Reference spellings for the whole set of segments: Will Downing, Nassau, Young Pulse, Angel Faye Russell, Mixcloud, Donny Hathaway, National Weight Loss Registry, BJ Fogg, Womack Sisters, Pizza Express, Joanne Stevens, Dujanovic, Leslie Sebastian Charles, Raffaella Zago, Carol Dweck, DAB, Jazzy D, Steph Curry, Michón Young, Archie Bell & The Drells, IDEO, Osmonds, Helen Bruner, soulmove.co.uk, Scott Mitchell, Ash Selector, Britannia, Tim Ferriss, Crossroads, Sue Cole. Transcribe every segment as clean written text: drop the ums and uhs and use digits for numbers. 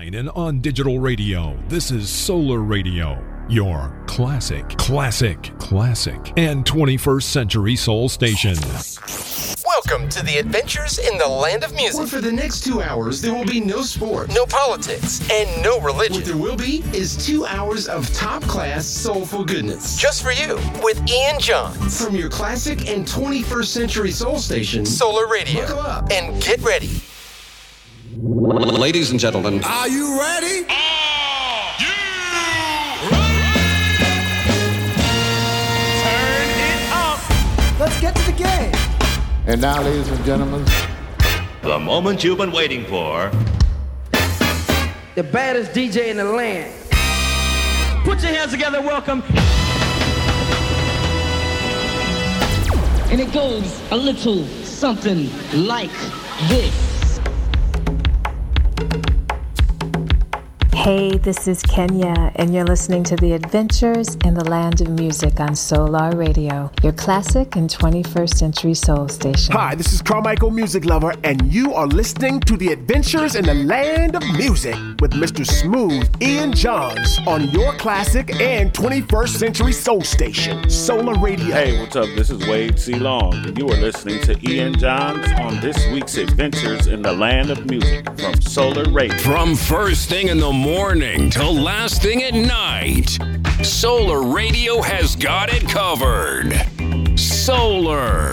online and on digital radio. This is Solar Radio, your classic, and 21st century soul station. Welcome to the adventures in the land of music. Where for the next 2 hours, there will be no sport, no politics, and no religion. What there will be is 2 hours of top-class soulful goodness. Just for you, with Ian Jones. From your classic and 21st century soul station, Solar Radio. Buckle up and get ready. Ladies and gentlemen, are you ready? Let's get to the game. And now, ladies and gentlemen, the moment you've been waiting for. The baddest DJ in the land. Put your hands together, welcome. And it goes a little something like this. Hey, this is Kenya, and you're listening to The Adventures in the Land of Music on Solar Radio, your classic and 21st century soul station. Hi, this is Carmichael Music Lover, and you are listening to The Adventures in the Land of Music with Mr. Smooth Ian Johns on your classic and 21st century soul station, Solar Radio. Hey, what's up? This is Wade C. Long, and you are listening to Ian Johns on this week's Adventures in the Land of Music from Solar Radio. From first thing in the morning till last thing at night, Solar Radio has got it covered. Solar.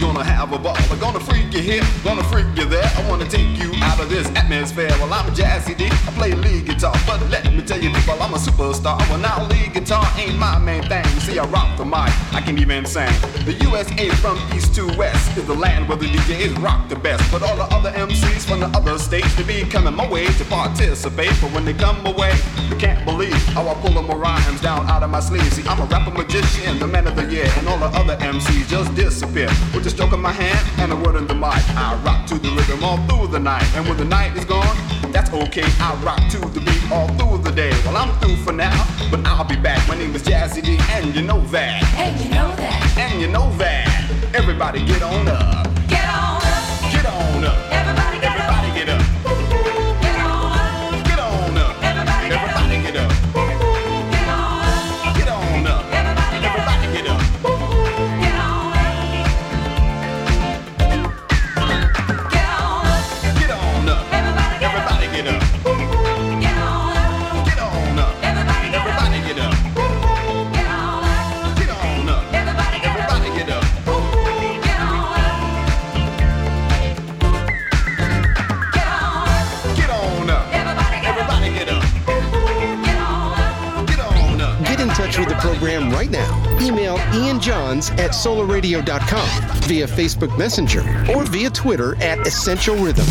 gonna have a ball. I'm gonna freak you here, gonna freak you there. I wanna take you out of this atmosphere. Well, I'm Jazzy D, I play lead guitar. But let me tell you people, I'm a superstar. Well, now lead guitar ain't my main thing. You see, I rock the mic, I can even sing. The USA from east to west is the land where the DJ is rock the best. But all the other MCs from the other states, they be coming my way to participate. But when they come away, you can't believe how I pull my rhymes down out of my sleeve. See, I'm a rapper magician, the man of the year. And all the other MCs just disappear. With a stroke of my hand and a word in the mic, I rock to the rhythm all through the night. And when the night is gone, that's okay, I rock to the beat all through the day. Well, I'm through for now, but I'll be back. My name is Jazzy D, and you know that. And you know that. And you know that. Everybody get on up. Get on up. Get on up. Everybody get up. Everybody get up. The program right now. Email ianjohns@solarradio.com via Facebook Messenger or via Twitter at Essential Rhythm.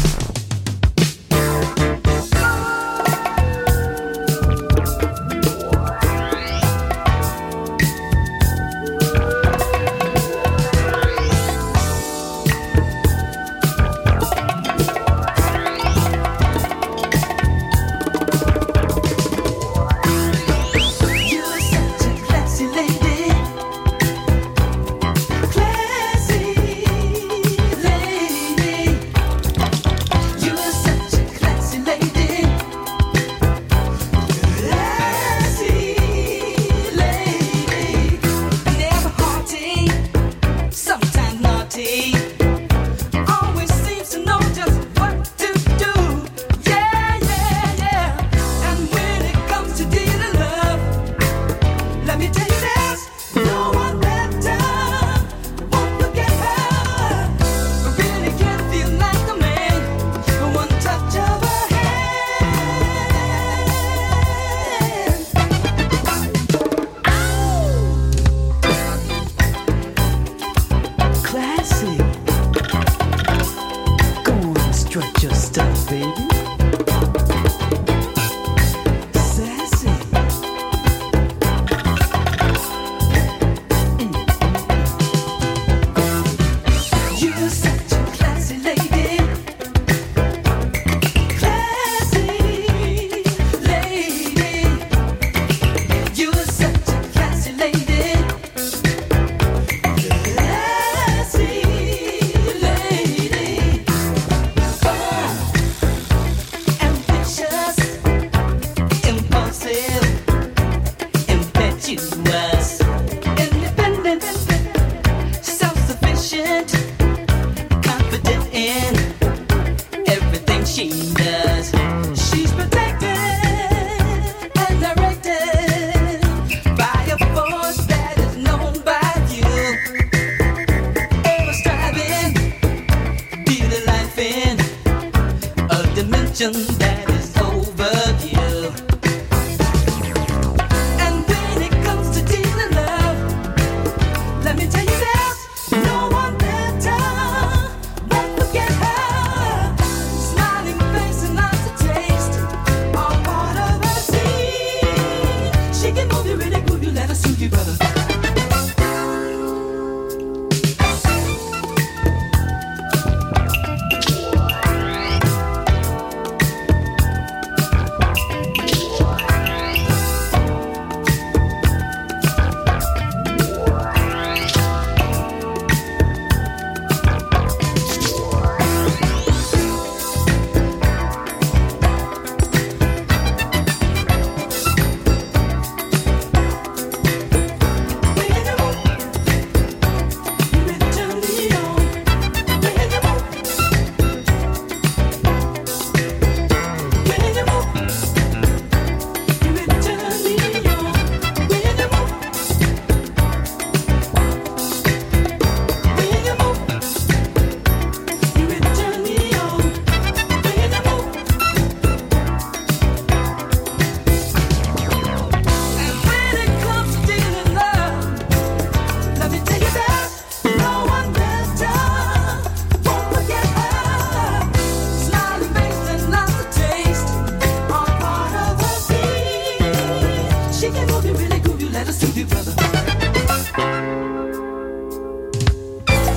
let us do it, brother.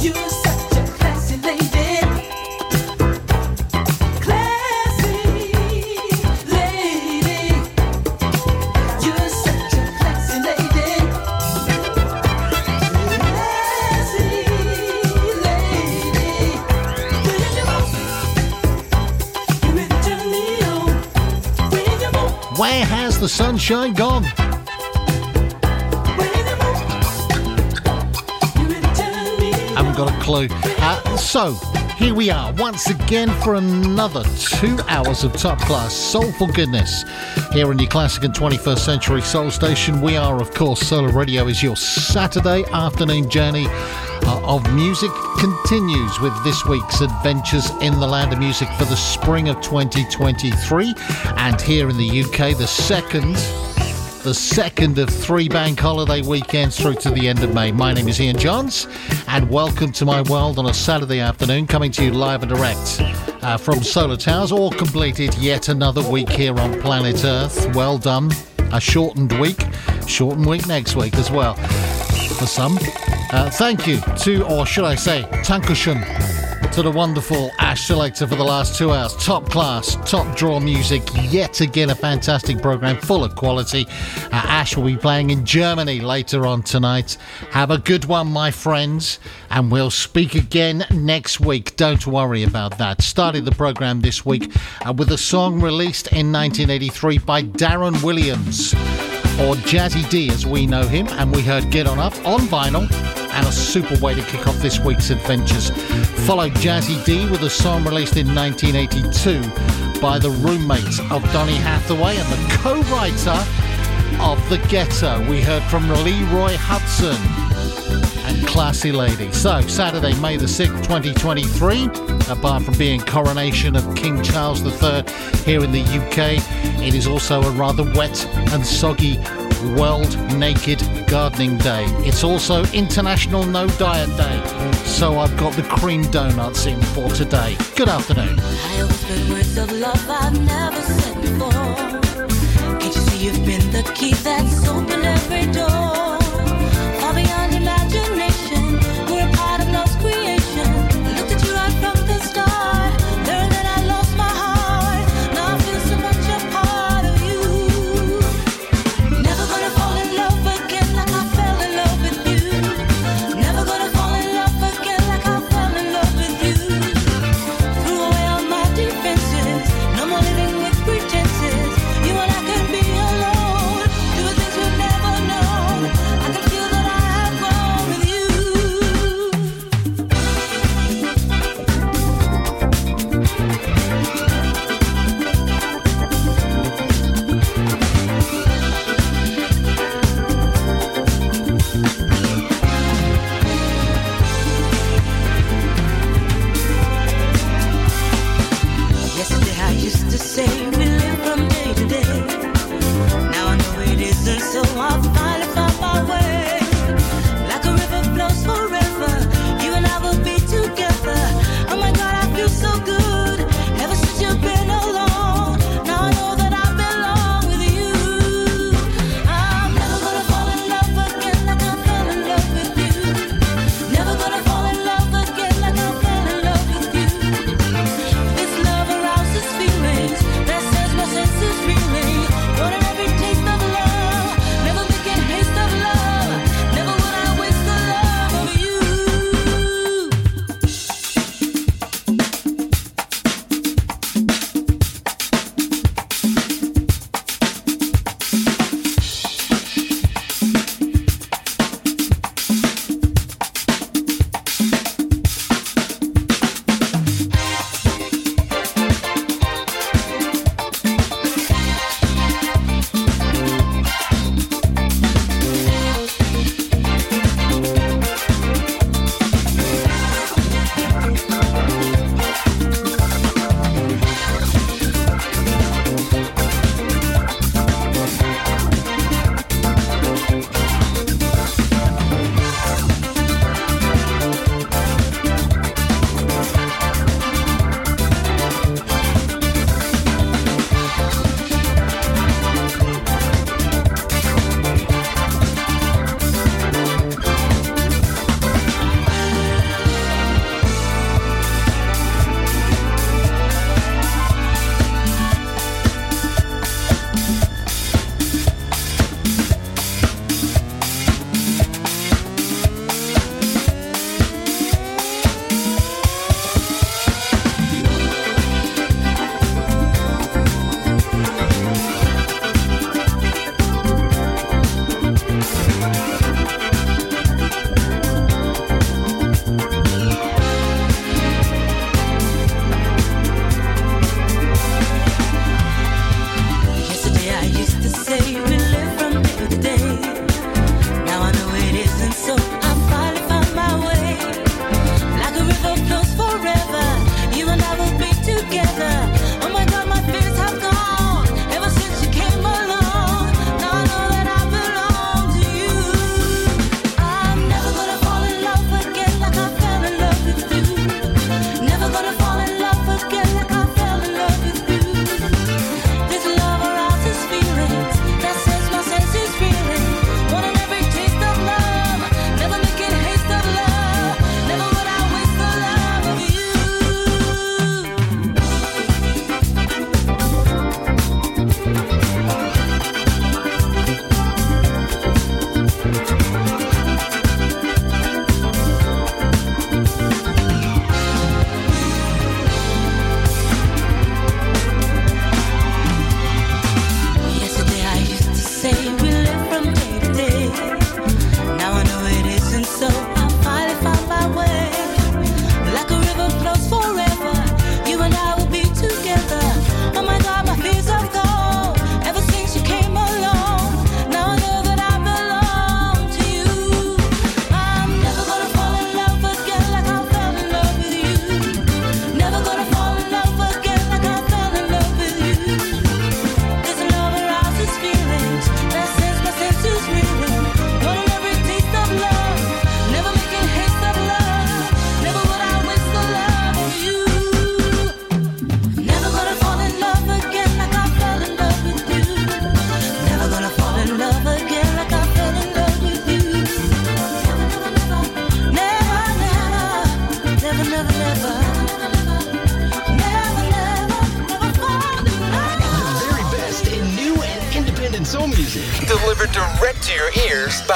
You're such a classy lady. Where has the sunshine gone? Haven't got a clue. So, here we are once again for another 2 hours of top-class soulful goodness. Here on your classic and 21st century soul station, we are, of course, Solar Radio is your Saturday afternoon journey of music continues with this week's Adventures in the Land of Music for the spring of 2023. And here in the UK, the second of three bank holiday weekends through to the end of May. My name is Ian Jones, and welcome to my world on a Saturday afternoon, coming to you live and direct from Solar Towers, all completed yet another week here on planet Earth. Well done. A shortened week next week as well for some. Thank you to, or should I say, Dankeschön to the wonderful Ash Selector for the last 2 hours. Top class, top draw music. Yet again, a fantastic programme full of quality. Ash will be playing in Germany later on tonight. Have a good one, my friends, and we'll speak again next week. Don't worry about that. Started the programme this week with a song released in 1983 by Darren Williams, or Jazzy D as we know him, and we heard Get On Up on vinyl. And a super way to kick off this week's adventures. Follow Jazzy D with a song released in 1982 by the roommates of Donny Hathaway and the co-writer of The Ghetto. We heard from Leroy Hutson and Classy Lady. So, Saturday, May the 6th, 2023, apart from being coronation of King Charles III here in the UK, it is also a rather wet and soggy World Naked Gardening Day. It's also International No Diet Day, so I've got the cream donuts in for today. Good afternoon. I whispered words of love I've never said before. Can't you see you've been the key that's opened every door? Far beyond imagination, we're a part of love's creation. Looked at you right from the start.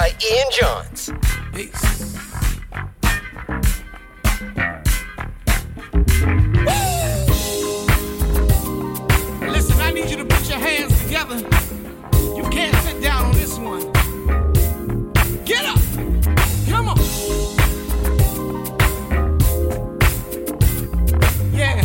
by Ian Jones. Peace. Woo! Listen, I need you to put your hands together. You can't sit down on this one. Get up! Come on! Yeah.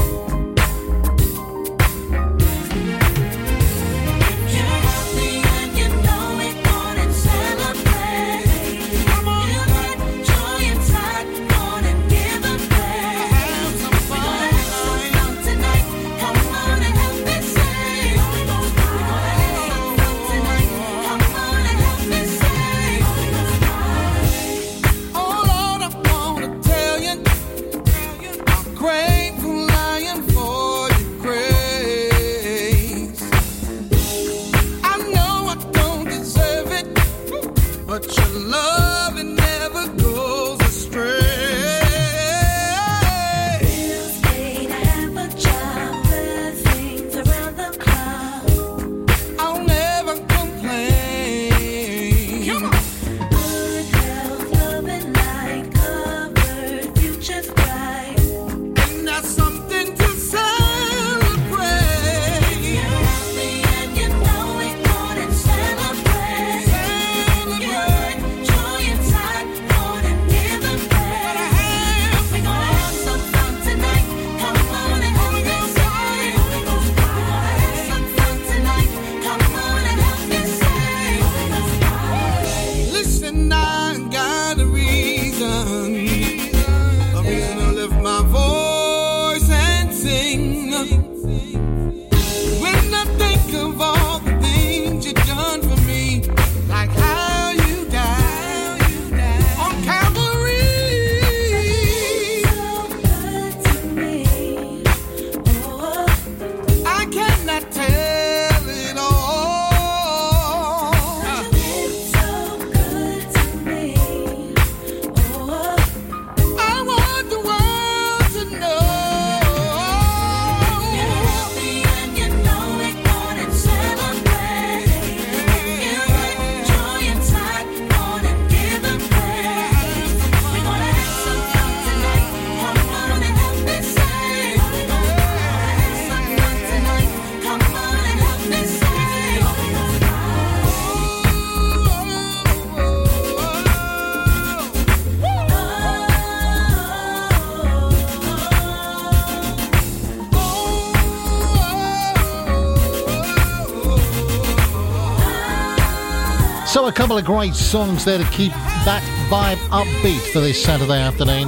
A couple of great songs there to keep that vibe upbeat for this Saturday afternoon,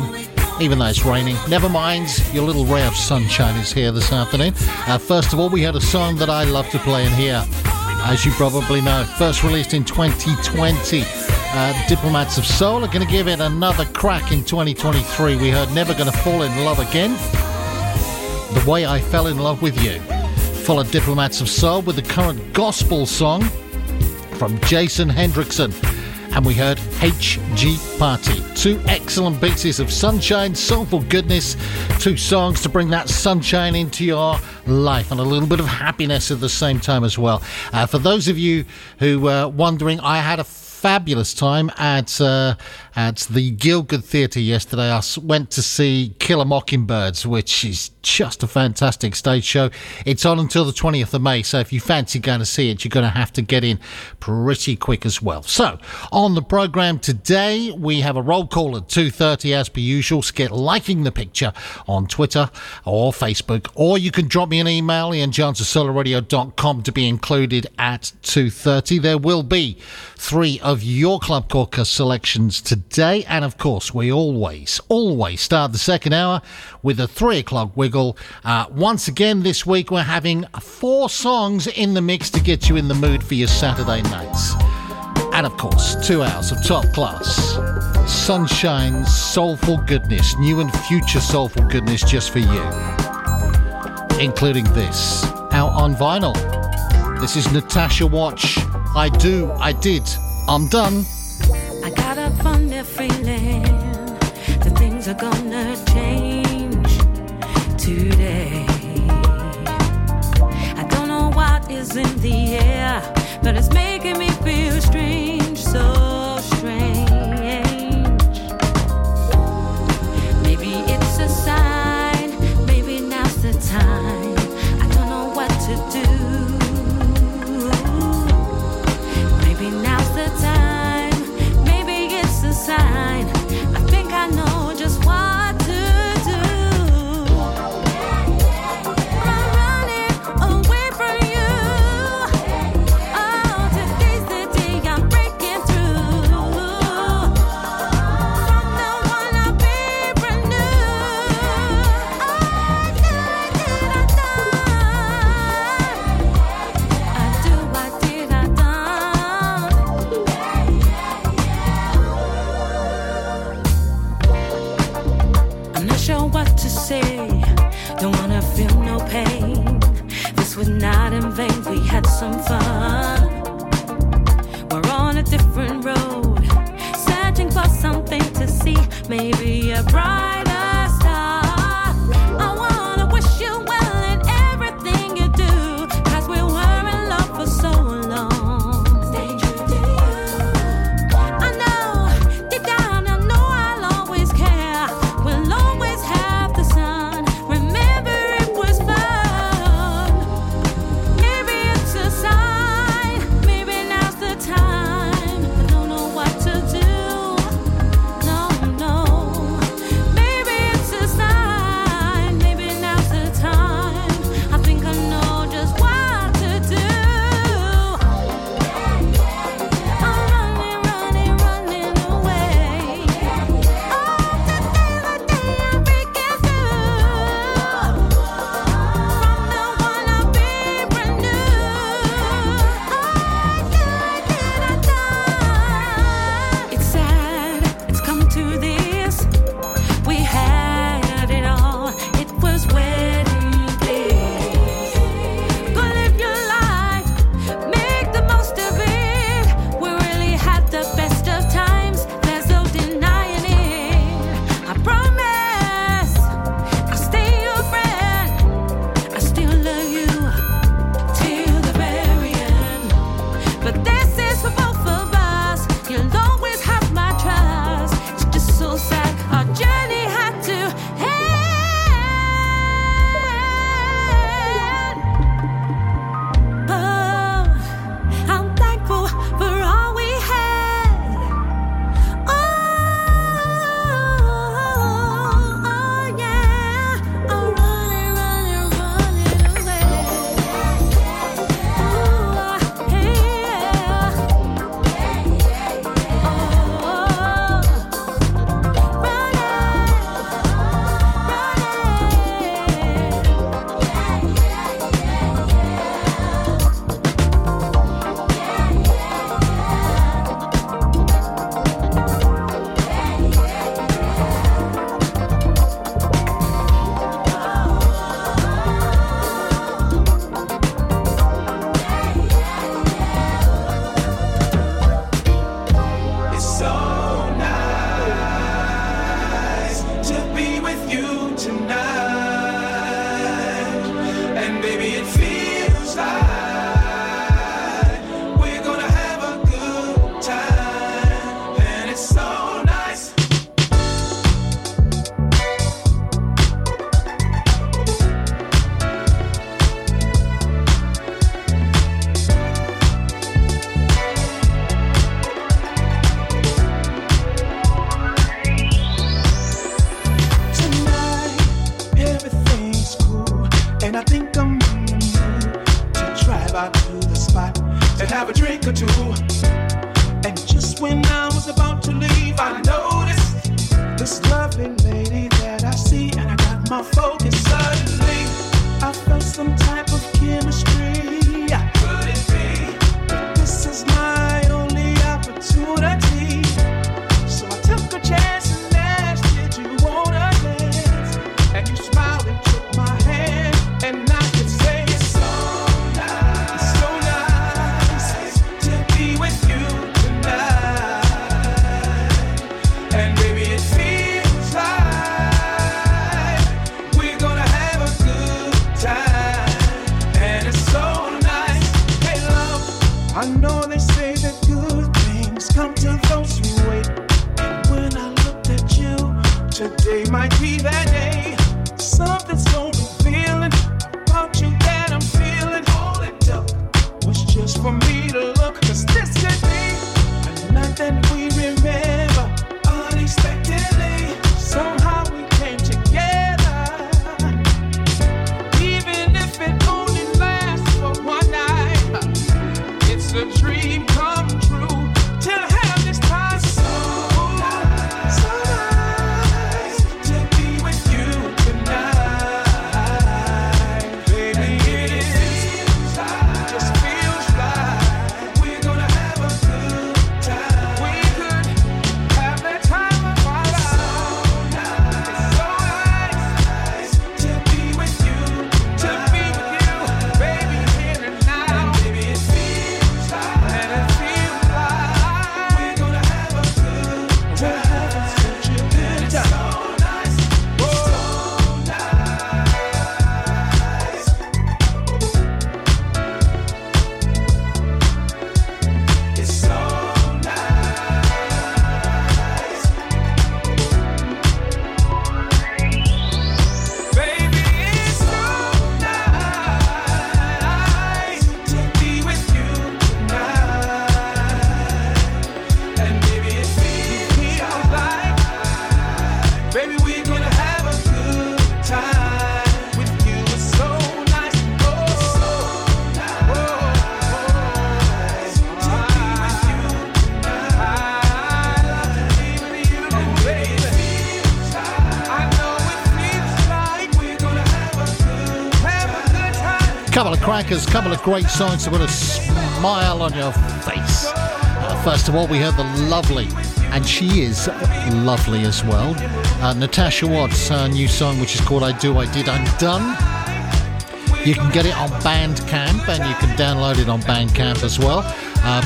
even though it's raining. Never mind, your little ray of sunshine is here this afternoon. First of all, we had a song that I love to play in here, as you probably know. First released in 2020. Diplomats of Soul are going to give it another crack in 2023. We heard Never Gonna Fall in Love Again, The Way I Fell in Love with You. Followed Diplomats of Soul with the current gospel song from Jason Hendrickson, and we heard HG Party. Two excellent pieces of sunshine, soulful goodness, two songs to bring that sunshine into your life and a little bit of happiness at the same time as well. For those of you who were wondering, I had a fabulous time at the Gielgud Theatre yesterday. I went to see Killer Mockingbirds, which is just a fantastic stage show. It's on until the 20th of May, so if you fancy going to see it, you're going to have to get in pretty quick as well. So, on the programme today, we have a roll call at 2:30 as per usual. Skip liking the picture on Twitter or Facebook, or you can drop me an email, ianjones@solarradio.com, to be included at 2:30. There will be three of your Club Corker selections today, and of course we always start the second hour with a 3 o'clock wiggle. Once again this week we're having 4 songs in the mix to get you in the mood for your Saturday nights, and of course 2 hours of top class sunshine, soulful goodness, new and future soulful goodness just for you, including this out on vinyl. This is Natasha Watts, I'm done. I got a funny feeling that things are gonna change today. I don't know what is in the air, but it's making me feel strange, so strange. say, don't wanna feel no pain. This was not in vain, we had some fun. We're on a different road, searching for something to see, maybe a brighter star. I wanna wish you well in everything you do, 'cause we were in love for so long. Stay true to you. I know, deep down I know I'll always care. We'll always have the sun, remember it was fun. Maybe it's a sign, maybe now's the time. I don't know what to do, no, no. Maybe it's a sign, maybe now's the time. I think I know just what to do. I'm running, running, running away. Oh, today the day I break it through. From the one I'll be brand new. Oh, good, did I die? It's sad, it's come to this. We had it all, it was wedding bliss. Go live your life, make the most of it. We really had the best of times, there's no denying it. I promise, I'll stay your friend. I still love you till the very end. But this is for both of us. You'll always have my trust. It's just so sad our journey had to end. But I'm thankful for all we had. Oh, yeah. I'm running, running, running away. Oh, yeah. It's so nice to be with you tonight. And baby, it feels like we're gonna have a good time. And it's so nice. Tonight, everything's cool, and I think I'm in the mood to drive out to the spot and have a drink or two. And just when I was about to leave, I noticed this lovely lady that I see, and I got my focus suddenly. I felt some type of chemistry. Could it be? But this is my only opportunity. So I took a chance and asked, did you wanna dance? And you smiled and took my hand, and I could say it's so nice, so nice to be with you tonight. And baby, it feels like we're gonna have a good time. And it's so nice. Hey love, I know they say that good things come to those who wait. And when I looked at you, today might be that day. Something's so revealing about you that I'm feeling. All it took was just for me to look, 'cause this could be a night that we remember unexpectedly. Somehow we came together, even if it only lasts for one night. It's a dream come true to have this time. So nice to be with you Crackers, couple of great songs to put a smile on your face. First of all, we heard the lovely, and she is lovely as well, Natasha Watts, her new song, which is called I Do, I Did, I'm Done. You can get it on Bandcamp, and you can download it on Bandcamp as well,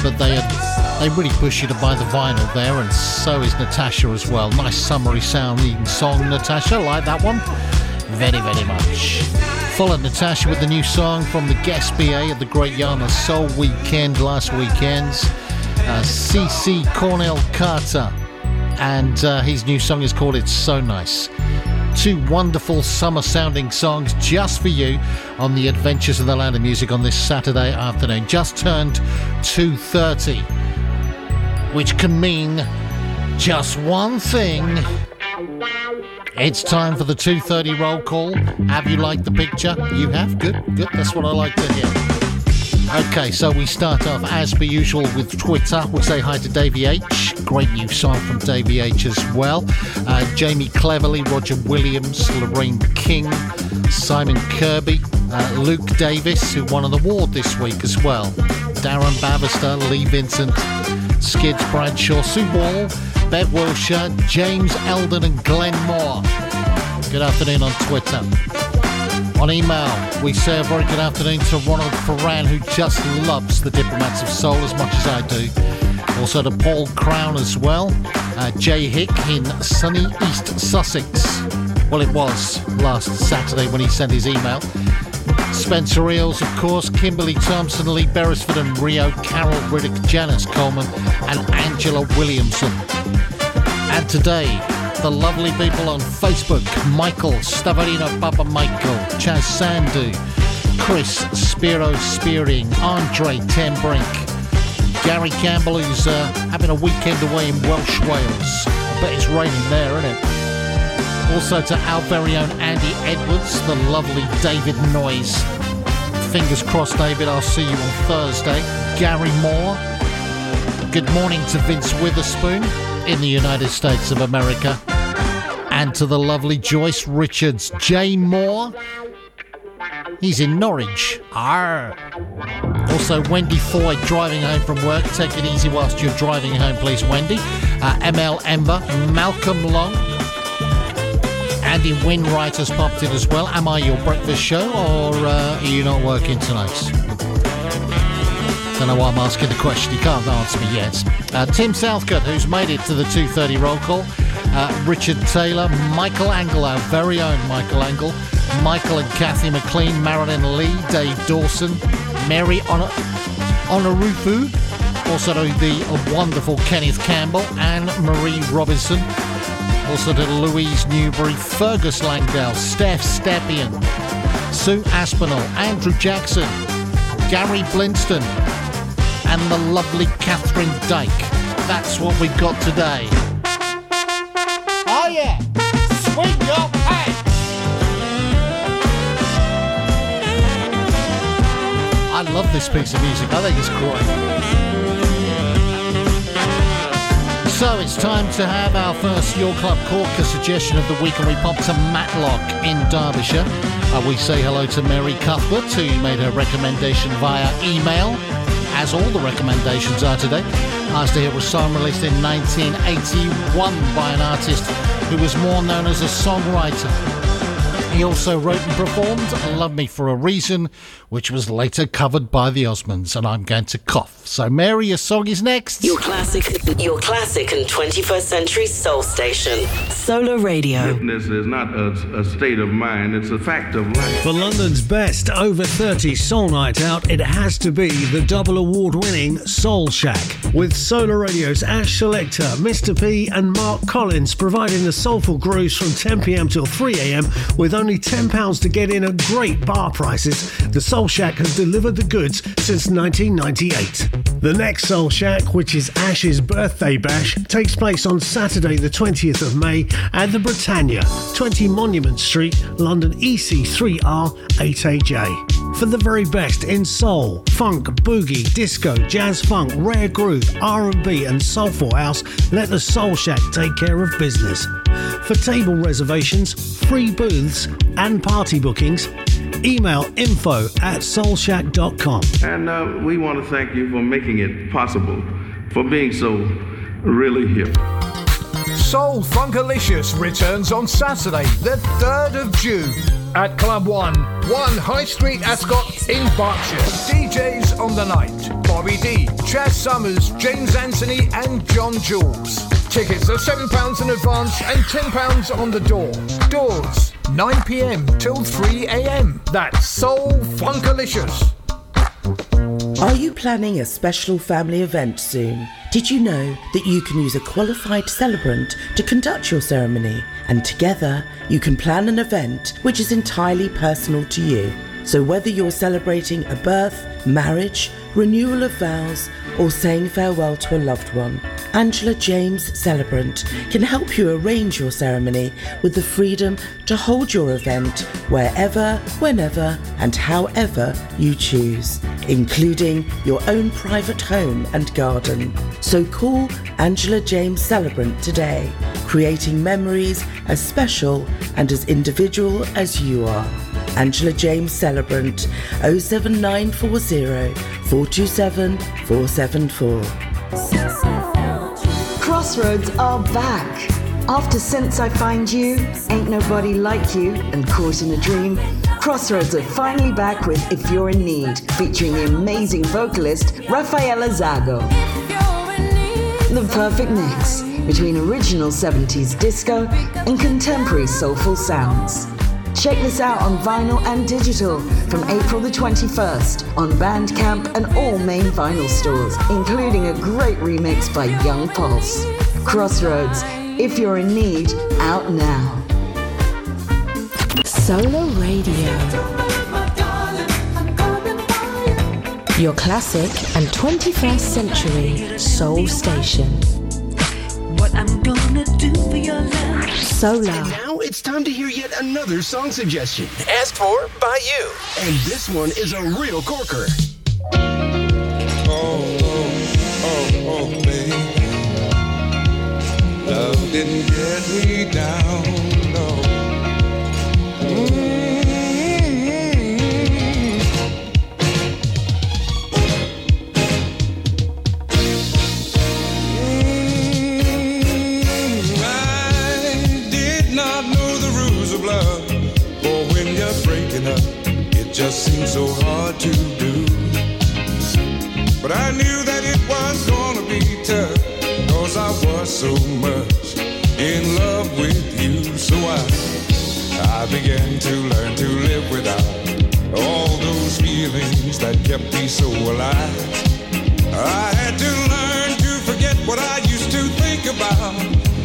but they really push you to buy the vinyl there, and so is Natasha as well. Nice summery sounding song, Natasha, like that one very, very much. Followed Natasha with the new song from the guest BA at the Great Yarmouth Soul Weekend last weekend, CC Cornell Carter, and his new song is called It's So Nice. Two wonderful summer sounding songs just for you on the Adventures of the Land of Music on this Saturday afternoon. Just turned 2:30, which can mean just one thing. It's time for the 2:30 roll call. Have you liked the picture? You have? Good, good. That's what I like to hear. Okay, so we start off, as per usual, with Twitter. We'll say hi to Davey H. Great new song from Davey H as well. Jamie Cleverly, Roger Williams, Lorraine King, Simon Kirby, Luke Davis, who won an award this week as well. Darren Babister, Lee Vincent, Skids Bradshaw, Sue Wall, Bev Wilshire, James Eldon and Glenn Moore. Good afternoon on Twitter. On email, we say a very good afternoon to Ronald Ferran, who just loves the Diplomats of Soul as much as I do. Also to Paul Crown as well. Jay Hick in sunny East Sussex. Well, it was last Saturday when he sent his email. Spencer Eels, of course, Kimberly Thompson, Lee Beresford and Rio, Carol Riddick, Janice Coleman and Angela Williamson. And today, the lovely people on Facebook, Michael, Stavarino Papa Michael, Chaz Sandu, Chris, Spiro Spearing, Andre Tenbrink, Gary Campbell, who's having a weekend away in Welsh Wales. I bet it's raining there, isn't it? Also to our very own Andy Edwards, the lovely David Noyes. Fingers crossed, David, I'll see you on Thursday. Gary Moore. Good morning to Vince Witherspoon in the United States of America. And to the lovely Joyce Richards. Jay Moore. He's in Norwich. Arr. Also, Wendy Foy driving home from work. Take it easy whilst you're driving home, please, Wendy. ML Ember. Malcolm Long. Andy Winwright has popped in as well. Am I your breakfast show, or are you not working tonight? Don't know why I'm asking the question. You can't answer me yet. Tim Southcott, who's made it to the 2:30 roll call. Richard Taylor, Michael Angle, our very own Michael Angle. Michael and Kathy McLean, Marilyn Lee, Dave Dawson, Mary Onorufu. Also the wonderful Kenneth Campbell and Marie Robinson. Also to Louise Newbury, Fergus Langdale, Steph Stepien, Sue Aspinall, Andrew Jackson, Gary Blinston, and the lovely Catherine Dyke. That's what we've got today. Oh yeah! Swing your pants! I love this piece of music. I think it's great. So it's time to have our first Your Club Corker suggestion of the week, and we pop to Matlock in Derbyshire. We say hello to Mary Cuthbert, who made her recommendation via email, as all the recommendations are today. Asked to hear a song released in 1981 by an artist who was more known as a songwriter. He also wrote and performed Love Me For A Reason, which was later covered by the Osmonds, and I'm going to cough. So Mary, your song is next. Your classic and 21st century soul station, Solar Radio. Stiffness is not a state of mind, it's a fact of life. For London's best over 30 soul night out, it has to be the double award-winning Soul Shack, with Solar Radio's Ash Selector, Mr P and Mark Collins providing the soulful grooves from 10pm till 3am with only £10 to get in at great bar prices. The Soul Shack has delivered the goods since 1998. The next Soul Shack, which is Ash's birthday bash, takes place on Saturday the 20th of May at the Britannia, 20 Monument Street, London EC3R 8AJ. For the very best in soul, funk, boogie, disco, jazz funk, rare groove, R&B and soulful house, let the Soul Shack take care of business. For table reservations, free booths and party bookings, email info@soulshack.com. And we want to thank you for making it possible, for being so really hip. Soul Funkalicious returns on Saturday, the 3rd of June at Club 1 High Street, Ascot in Berkshire. DJs on the night: Bobby D, Chaz Summers, James Anthony and John Jules. Tickets are £7 in advance and £10 on the door. Doors 9pm till 3am. That's Soul Funkalicious. Are you planning a special family event soon? Did you know that you can use a qualified celebrant to conduct your ceremony? And together, you can plan an event which is entirely personal to you. So whether you're celebrating a birth, marriage, renewal of vows, or saying farewell to a loved one, Angela James Celebrant can help you arrange your ceremony with the freedom to hold your event wherever, whenever, and however you choose, including your own private home and garden. So call Angela James Celebrant today, creating memories as special and as individual as you are. Angela James Celebrant, 07940 427 474. Crossroads are back. After Since I Find You, Ain't Nobody Like You, and Caught in a Dream, Crossroads are finally back with If You're in Need, featuring the amazing vocalist Raffaella Zago. The perfect mix between original 70s disco and contemporary soulful sounds. Check this out on vinyl and digital from April the 21st on Bandcamp and all main vinyl stores, including a great remix by Young Pulse. Crossroads, If You're in Need, out now. Solar Radio. Your classic and 21st century soul station. What I'm gonna do for your love. Solar. And now it's time to hear yet another song suggestion, asked for by you. And this one is a real corker. Oh, oh, oh, oh, baby. Love didn't get me down, no. It just seemed so hard to do, but I knew that it was gonna be tough, 'cause I was so much in love with you. So I began to learn to live without all those feelings that kept me so alive. I had to learn to forget what I used to think about.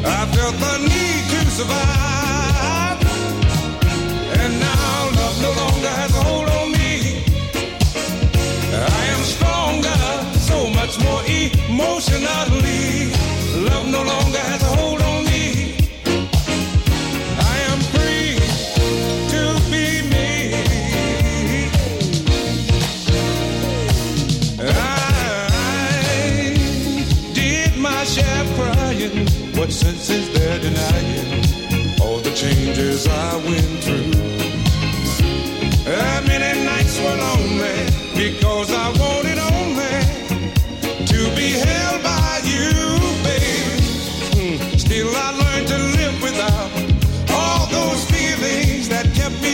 I felt the need to survive, and now no longer has a hold on me. I am stronger, so much more emotionally. Love no longer has a hold on me. I am free to be me. I did my share crying. What sense is there denying all the changes I went through? Many nights were lonely because I wanted only to be held by you, babe. Still I learned to live without all those feelings that kept me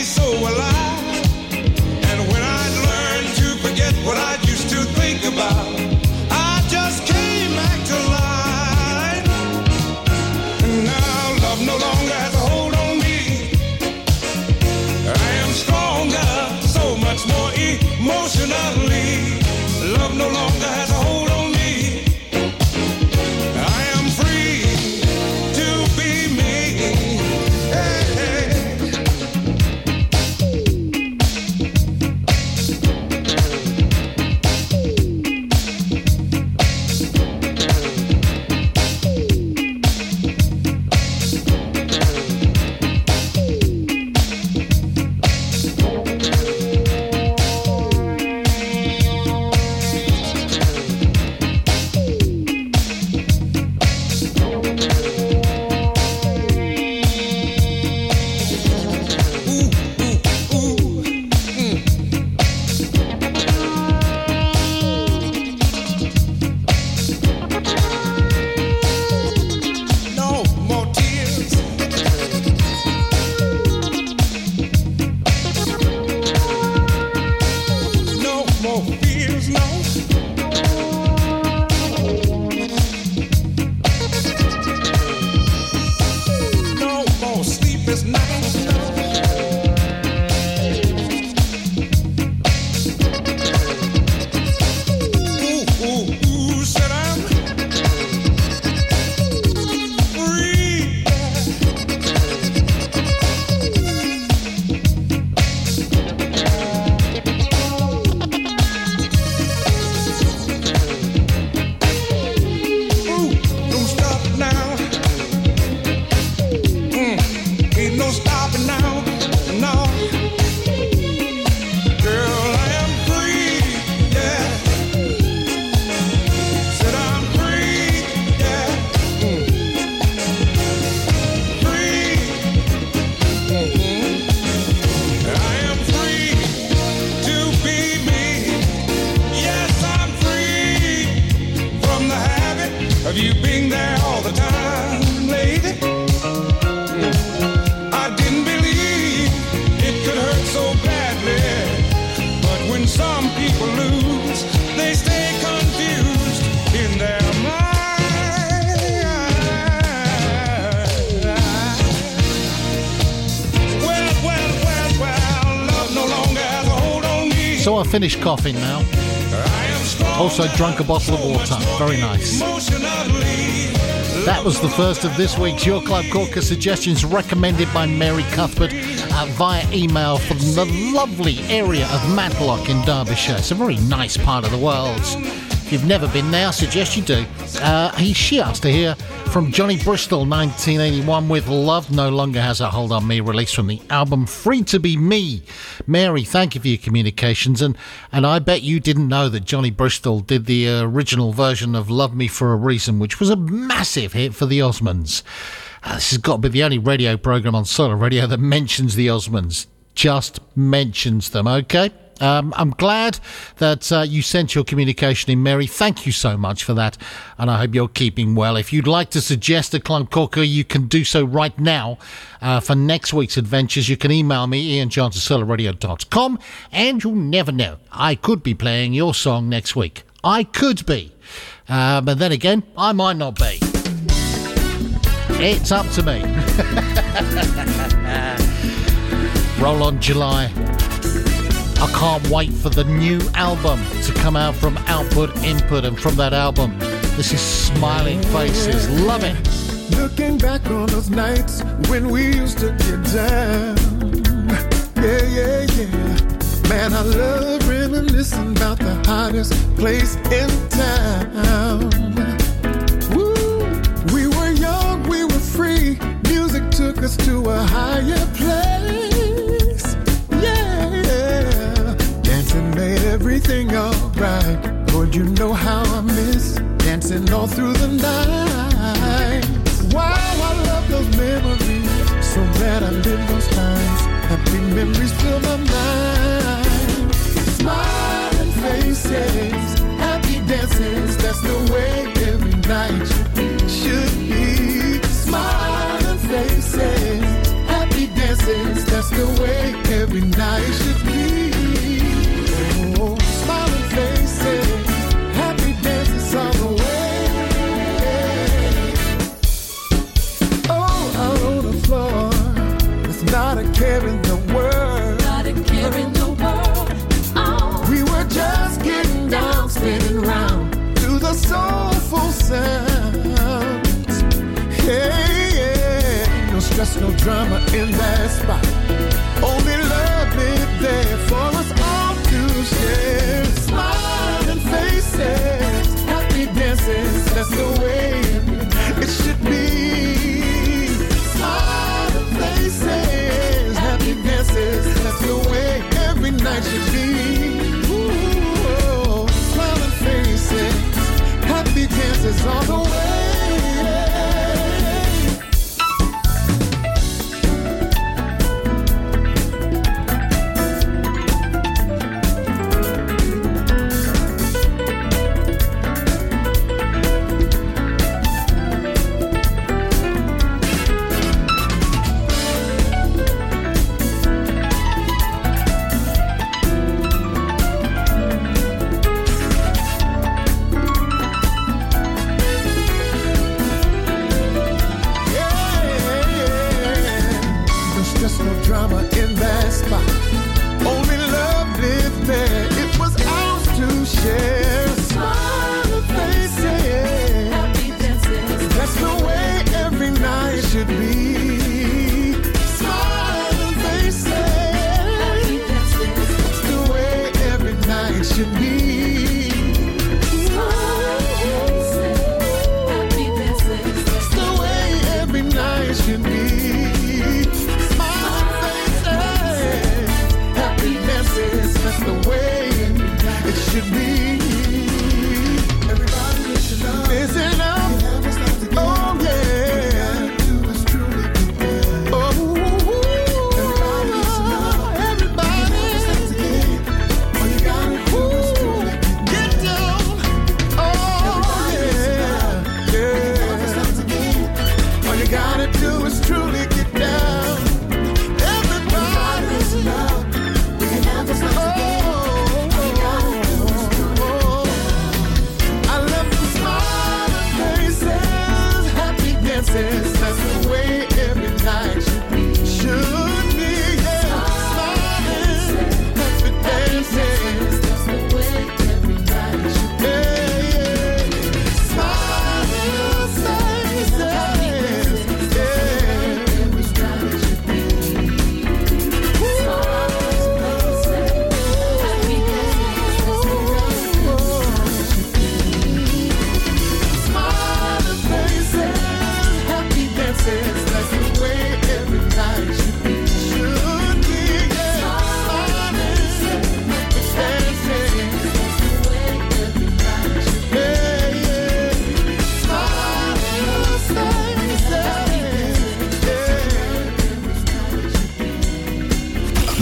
So I finished coughing now. Also drank a bottle of water. Very nice. That was the first of this week's Your Club Corker suggestions, recommended by Mary Cuthbert via email from the lovely area of Matlock in Derbyshire. It's a very nice part of the world. If you've never been there, I suggest you do. She asked to hear from Johnny Bristol, 1981, with Love No Longer Has a Hold on Me, released from the album Free to Be Me. Mary, thank you for your communications, and I bet you didn't know that Johnny Bristol did the original version of Love Me for a Reason, which was a massive hit for the Osmonds. This has got to be the only radio programme on Solar Radio that mentions the Osmonds. Just mentions them, okay? I'm glad that you sent your communication in, Mary. Thank you so much for that, and I hope you're keeping well. If you'd like to suggest a Club Corker, you can do so right now for next week's adventures. You can email me, ianjones@solarradio.com, and you'll never know. I could be playing your song next week. I could be. But then again, I might not be. It's up to me. Roll on, July. I can't wait for the new album to come out from Output Input, and from that album, this is Smiling Faces. Love it. Looking back on those nights when we used to get down. Yeah, yeah, yeah. Man, I love reminiscing about the hottest place in town. Woo! We were young, we were free. Music took us to a higher place. Yeah, yeah. Dancing made everything alright. Lord, you know how I miss dancing all through the night. Wow, I love those memories. So glad I lived those times. Happy memories fill my mind. Smiling faces, happy dances. That's the way every night should be. Smiling faces, happy dances. That's the way every night should be. Smiling faces, happy dances on the way. Oh, out on the floor, it's not a care in the world. Not a care in the world. Oh. We were just getting down, spinning round to the soulful sounds. Hey, yeah. No stress, no drama in that spot. Only love is there for us all. Smiling faces, happy dances, that's the way it should be. Smiling faces, happy dances, that's the way every night should be. Ooh, smiling faces, happy dances all the way.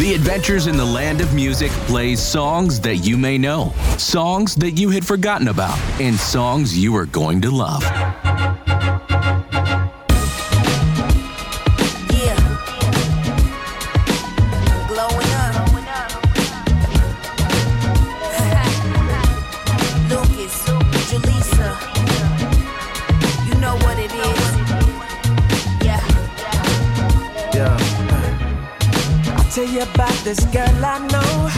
The Adventures in the Land of Music plays songs that you may know, songs that you had forgotten about, and songs you are going to love. About this girl I know,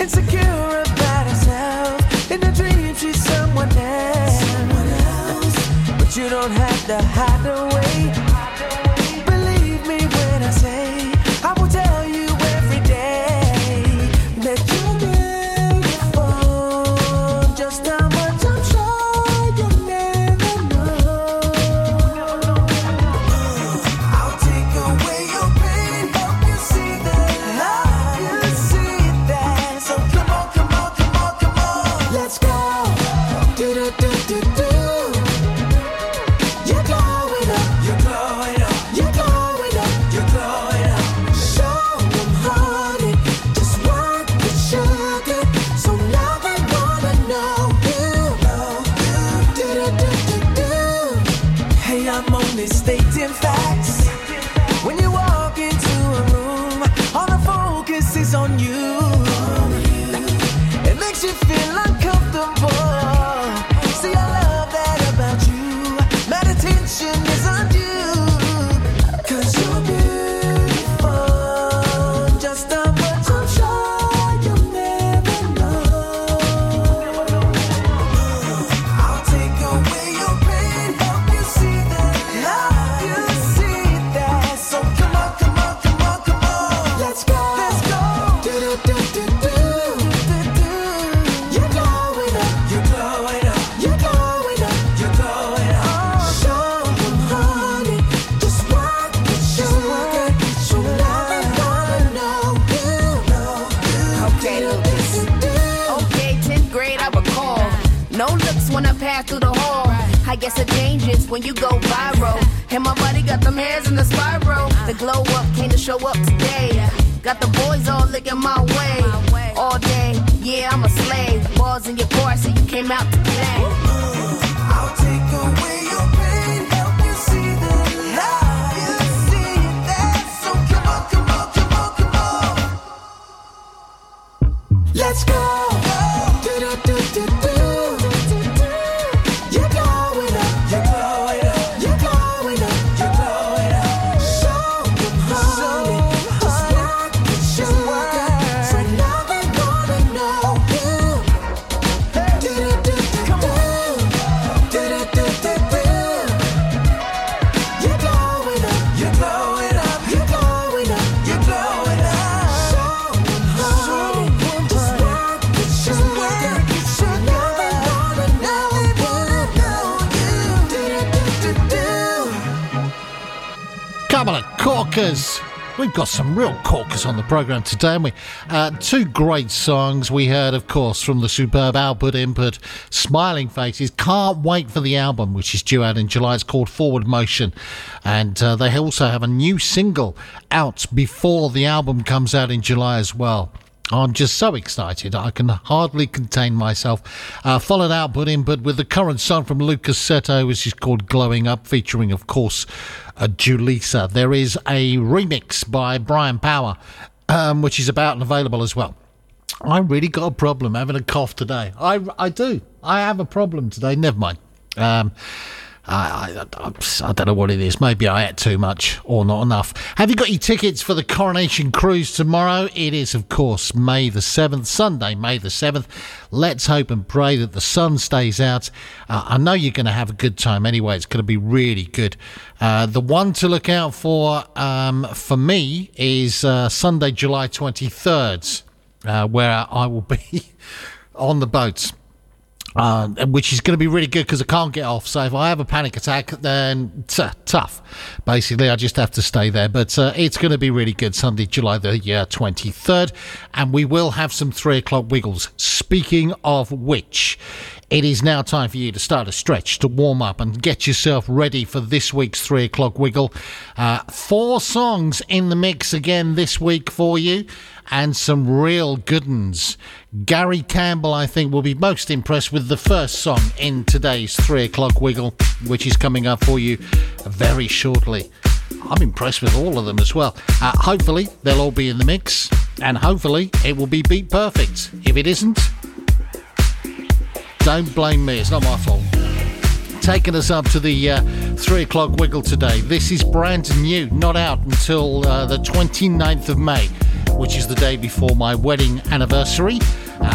insecure about herself, in a dream she's someone else. But you don't have to hide away. Believe me when I say I will tell you every day that you're beautiful. Just how much I'm sure you'll never know. I'll take away your pain. When you go viral, and my buddy got them hairs in the spiral. The glow up came to show up today. Got the boys all looking my way all day. Yeah, I'm a slave. Balls in your car, so you came out to play. I'll take away your pain, help you see the light. You see that? So come on, come on, come on, come on. Let's go. Do-do-do-do-do. Corkers. We've got some real corkers on the programme today, haven't we? Two great songs we heard, of course, from the superb Output Input, Smiling Faces. Can't wait for the album, which is due out in July. It's called Forward Motion. And they also have a new single out before the album comes out in July as well. I'm just so excited, I can hardly contain myself. Followed Output Input with the current song from Luke Cassetto, which is called Glowing Up, featuring, of course, Julissa. There is a remix by Brian Power, which is about and available as well. I really got a problem having a cough today. I do. I have a problem today. Never mind. I don't know what it is. Maybe I ate too much or not enough. Have you got your tickets for the Coronation Cruise tomorrow? It is, of course, May the 7th, Sunday, May the 7th. Let's hope and pray that the sun stays out. I know you're going to have a good time anyway. It's going to be really good. The one to look out for me is Sunday, July 23rd, where I will be on the boats. Which is going to be really good because I can't get off. So if I have a panic attack, then tough. Basically, I just have to stay there. But it's going to be really good Sunday, July the 23rd. And we will have some 3 o'clock wiggles. Speaking of which, It is now time for you to start a stretch, to warm up and get yourself ready for this week's 3 o'clock wiggle. 4 songs in the mix again this week for you, and some real good ones. Gary Campbell, I think, will be most impressed with the first song in today's 3 o'clock wiggle, which is coming up for you very shortly. I'm impressed with all of them as well. Hopefully they'll all be in the mix, and hopefully it will be beat perfect. If it isn't, don't blame me, it's not my fault. Taking us up to the 3 o'clock wiggle today. This is brand new, not out until the 29th of May, which is the day before my wedding anniversary.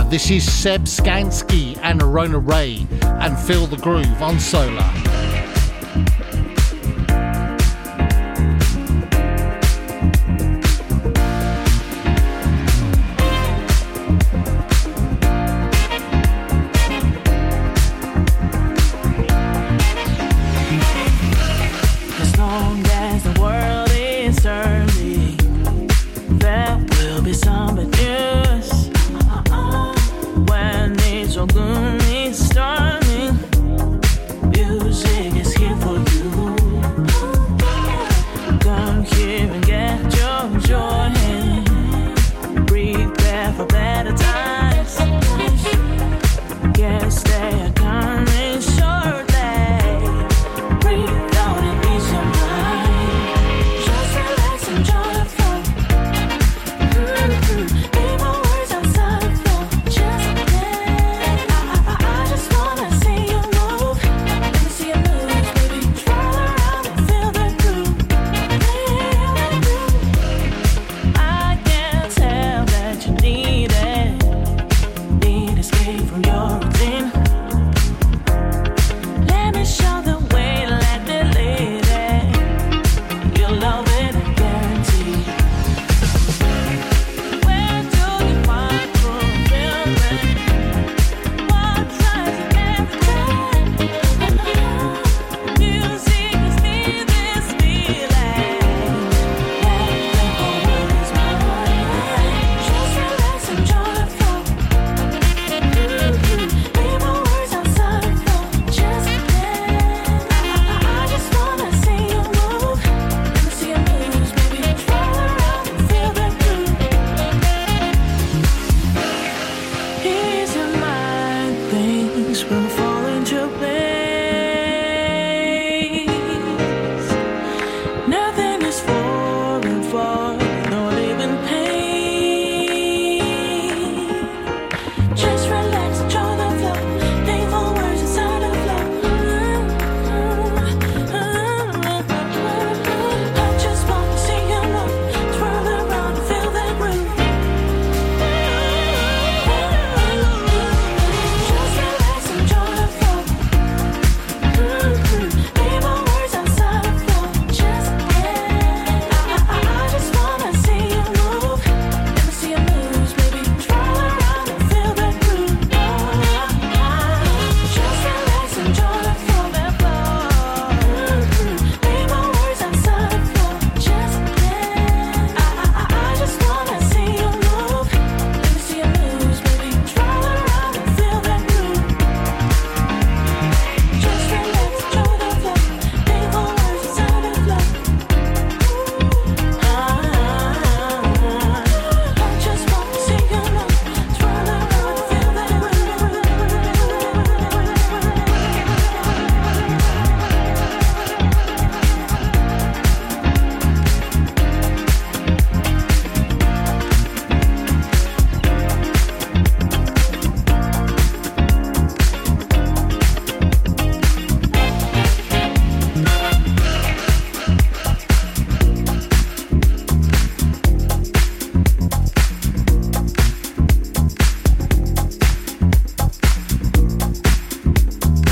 This is Seb Skalski and Rona Ray and Feel the Groove on Solar.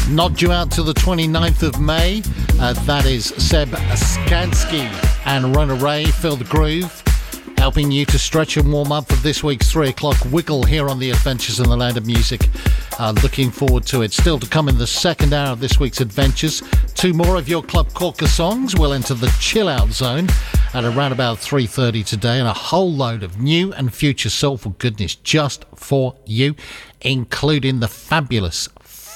Knocked you out to the 29th of May. That is Seb Skalski and Rona Ray, Feel the Groove, helping you to stretch and warm up for this week's 3 o'clock wiggle here on the Adventures in the Land of Music. Looking forward to it. Still to come in the second hour of this week's Adventures, 2 more of your Club Corker songs will enter the chill out zone at around about 3:30 today, and a whole load of new and future soulful goodness just for you, including the fabulous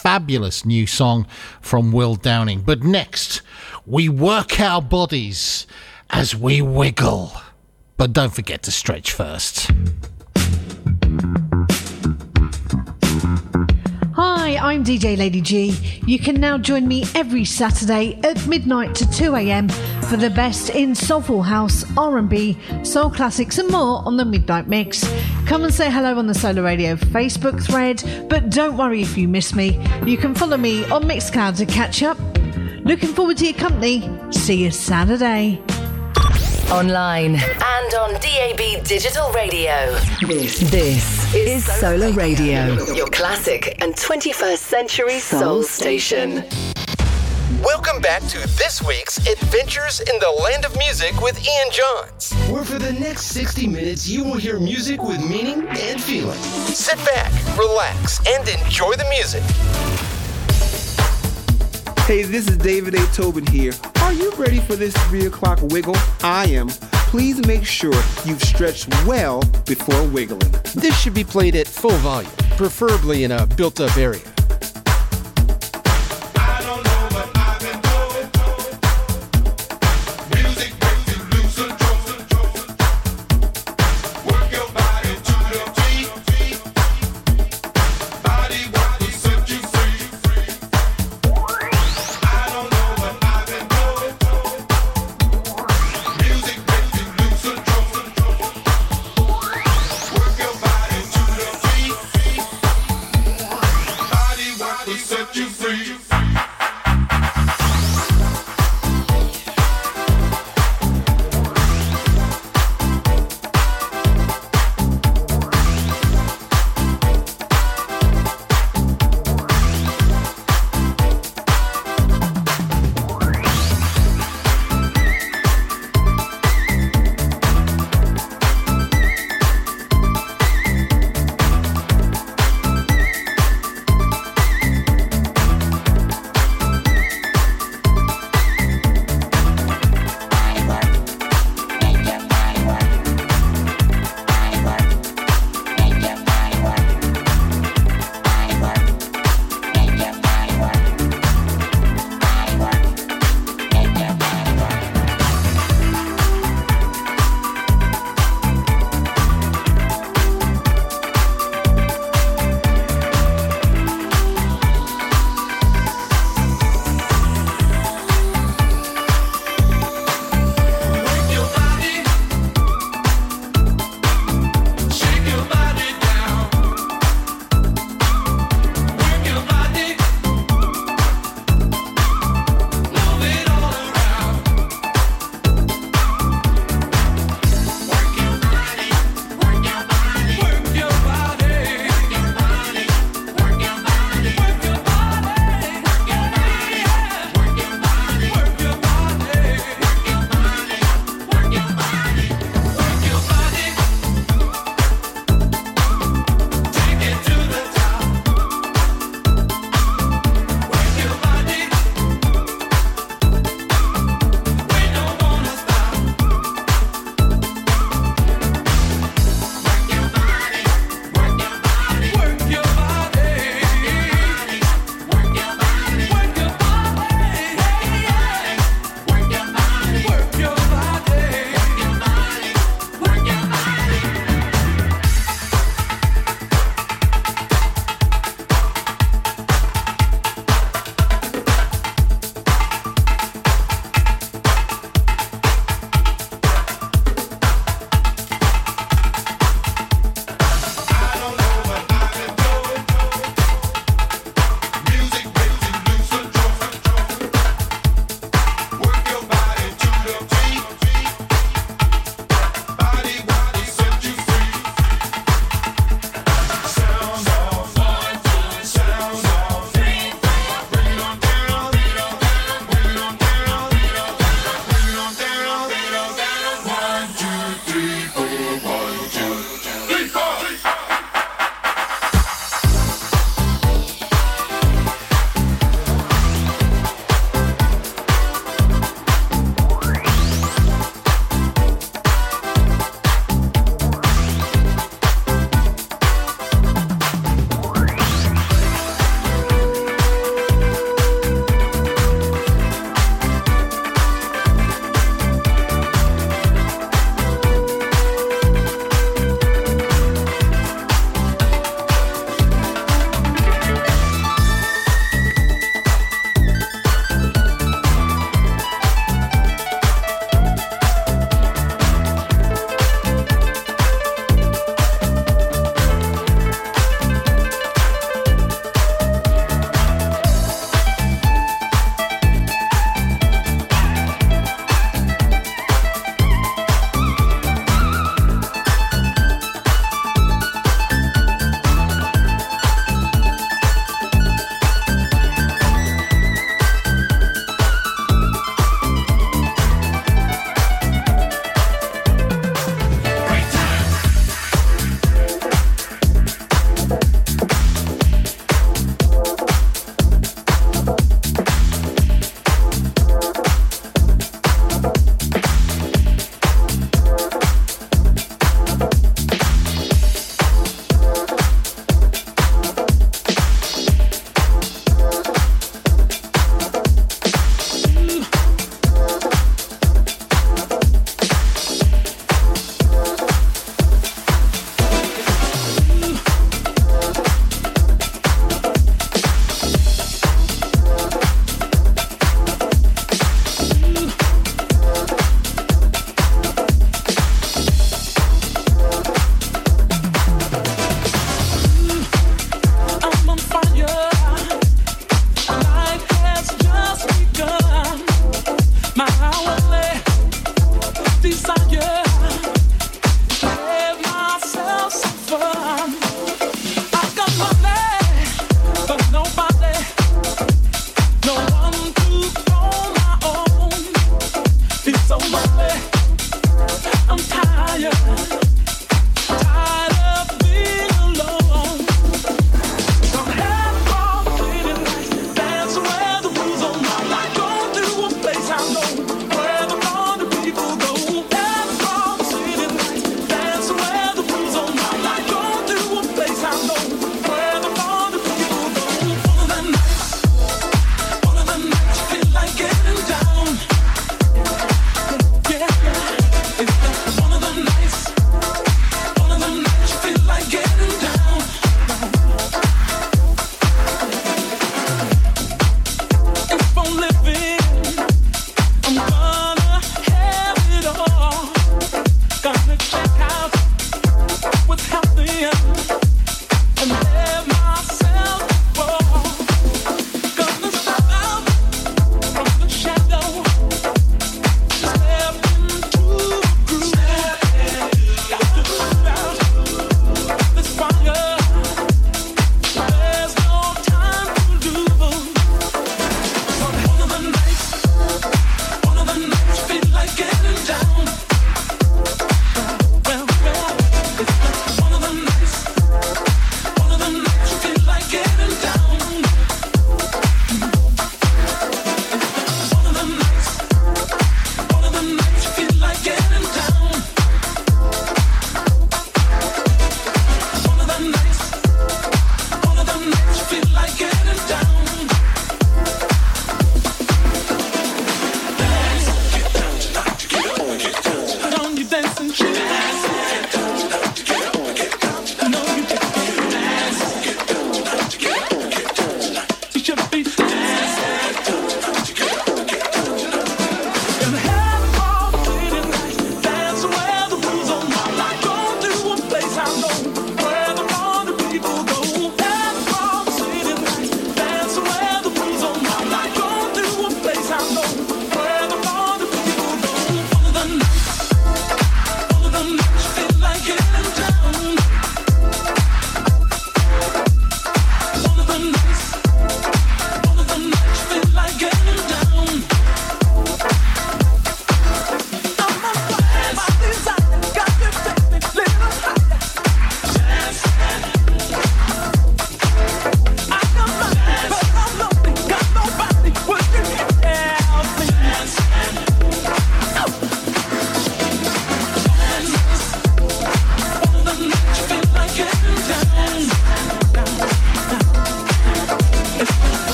fabulous new song from Will Downing. But next, we work our bodies as we wiggle. But don't forget to stretch first. Hi, I'm DJ Lady G. You can now join me every Saturday at midnight to 2am for the best in soulful house, R&B, soul classics and more on the Midnight Mix. Come and say hello on the Solar Radio Facebook thread, but don't worry if you miss me. You can follow me on Mixcloud to catch up. Looking forward to your company. See you Saturday. Online and on DAB Digital Radio. This is Solar Radio, your classic and 21st century soul station. Welcome back to this week's Adventures in the Land of Music with Ian Jones, where for the next 60 minutes you will hear music with meaning and feeling. Sit back, relax, and enjoy the music. Hey, this is David A. Tobin here. Are you ready for this 3 o'clock wiggle? I am. Please make sure you've stretched well before wiggling. This should be played at full volume, preferably in a built-up area.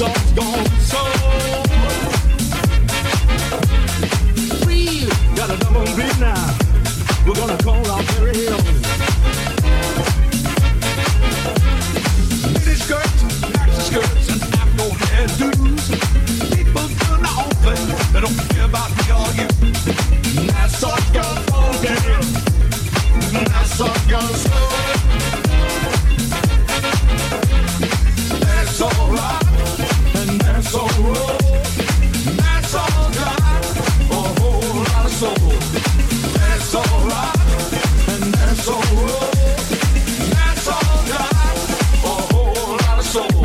soul, gone soul. We got a double beat now. We're gonna call our very hills. Mini skirts, maxi skirts, and afro hairdos. People turn open, they don't care about me or you. That's our girl, oh damn. That's our girl, soul. That's all right, and that's all wrong. That's all got a whole lot of soul. That's all right, and that's all right. That's all right, a whole lot of soul.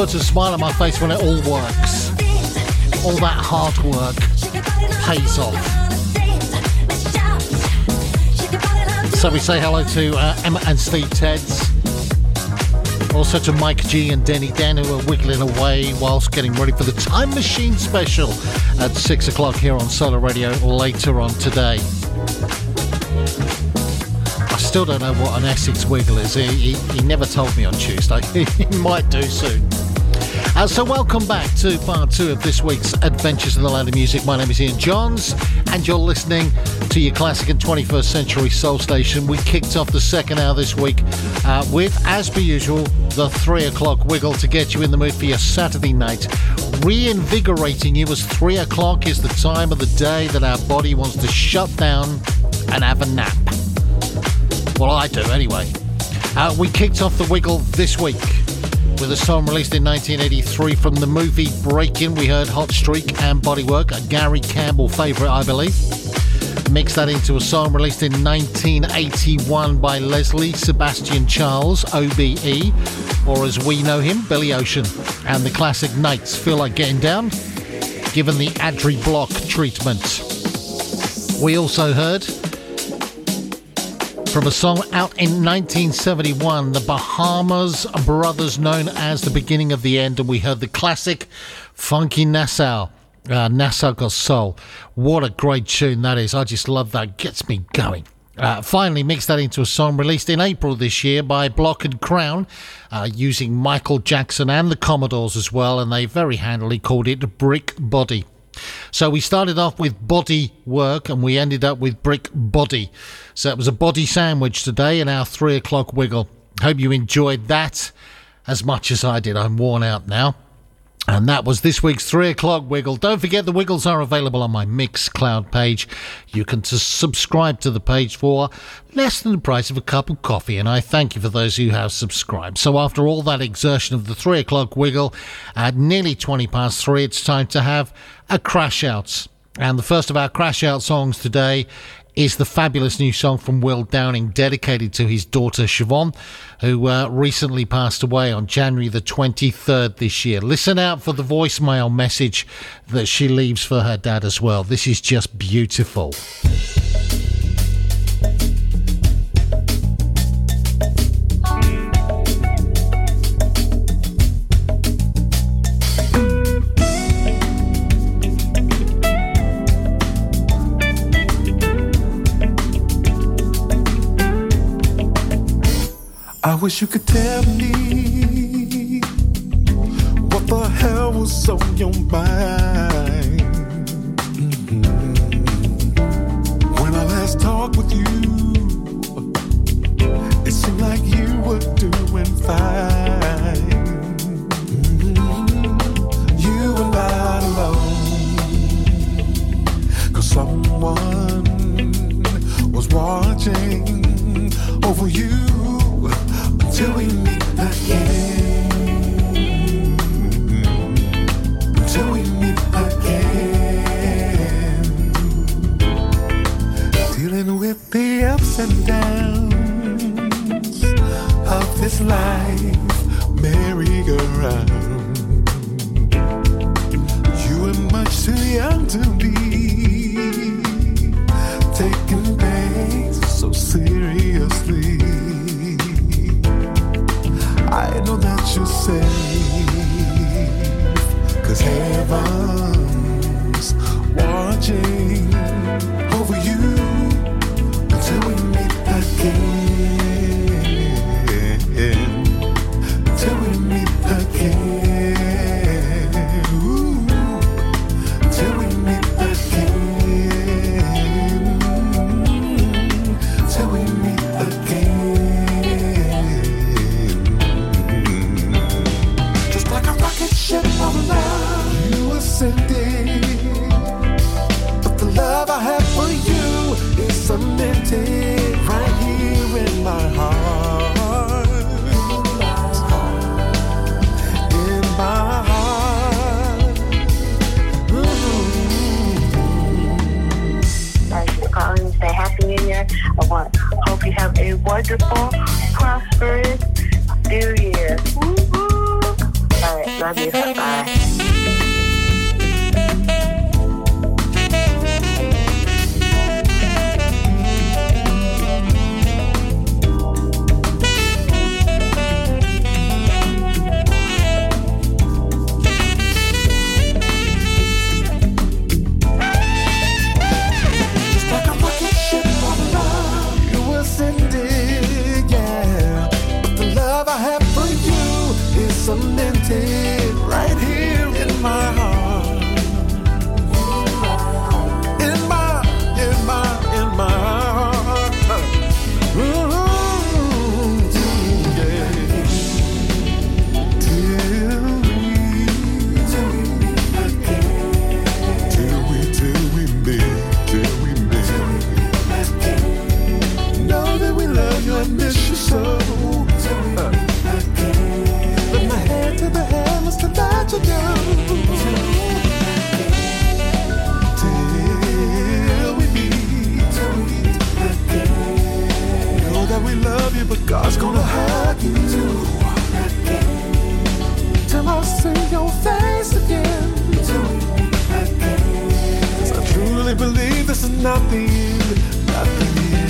puts a smile on my face when it all works. All that hard work pays off. So we say hello to Emma and Steve Tedds. Also to Mike G and Denny Den, who are wiggling away whilst getting ready for the Time Machine special at 6 o'clock here on Solar Radio later on today. I still don't know what an Essex wiggle is. He never told me on Tuesday. He might do soon. So welcome back to part two of this week's Adventures in the Land of Music. My name is Ian Jones, and you're listening to your classic and 21st century soul station. We kicked off the second hour this week with, as per usual, the 3 o'clock wiggle to get you in the mood for your Saturday night. Reinvigorating you as 3 o'clock is the time of the day that our body wants to shut down and have a nap. Well, I do anyway. We kicked off the wiggle this week with a song released in 1983 from the movie Breakin'. We heard Hot Streak and Bodywork, a Gary Campbell favourite, I believe. Mix that into a song released in 1981 by Leslie Sebastian Charles, OBE, or as we know him, Billy Ocean, and the classic Nights Feel Like Getting Down, given the Adri Block treatment. We also heard from a song out in 1971, the Bahamas Brothers, known as The Beginning of the End, and we heard the classic Funky Nassau, Nassau Got Soul. What a great tune that is. I just love that. Gets me going. Finally, mix that into a song released in April this year by Block and Crown, using Michael Jackson and the Commodores as well, and they very handily called it Brick Body. So we started off with Body Work and we ended up with Brick Body. So it was a body sandwich today in our 3 o'clock wiggle. Hope you enjoyed that as much as I did. I'm worn out now. And that was this week's 3 o'clock wiggle. Don't forget the wiggles are available on my Mixcloud page. You can subscribe to the page for less than the price of a cup of coffee, and I thank you for those who have subscribed. So after all that exertion of the 3 o'clock wiggle, at nearly 3:20, it's time to have a crash out. And the first of our crash out songs today is the fabulous new song from Will Downing, dedicated to his daughter Siobhan, who recently passed away on January the 23rd this year. Listen out for the voicemail message that she leaves for her dad as well. This is just beautiful. I wish you could tell me what the hell was on your mind when I last talked with you. It seemed like you were doing fine. You were not alone, 'cause someone was watching over you. Till we meet again, till we meet again. Dealing with the ups and downs of this life merry-go-round. You were much too young to be taking things so seriously. I know that you're safe, 'cause heaven's watching over you until we meet again, until we meet again. Ooh. Until we meet again, until we meet again. You were sending, but the love I have for you is cemented right here in my heart. In my heart. Mm-hmm. I'd like to call and say Happy New Year. I want hope you have a wonderful, prosperous New Year. Woo-hoo. All right. Love you. Bye. Cemented right here in my heart, in my heart. Ooh, yeah. Till we meet again. Know that we love you and miss you so. To go till we meet again. Know that we love you, but God's gonna hug you till I see your face again. Cause I truly believe this is not the end, not the end.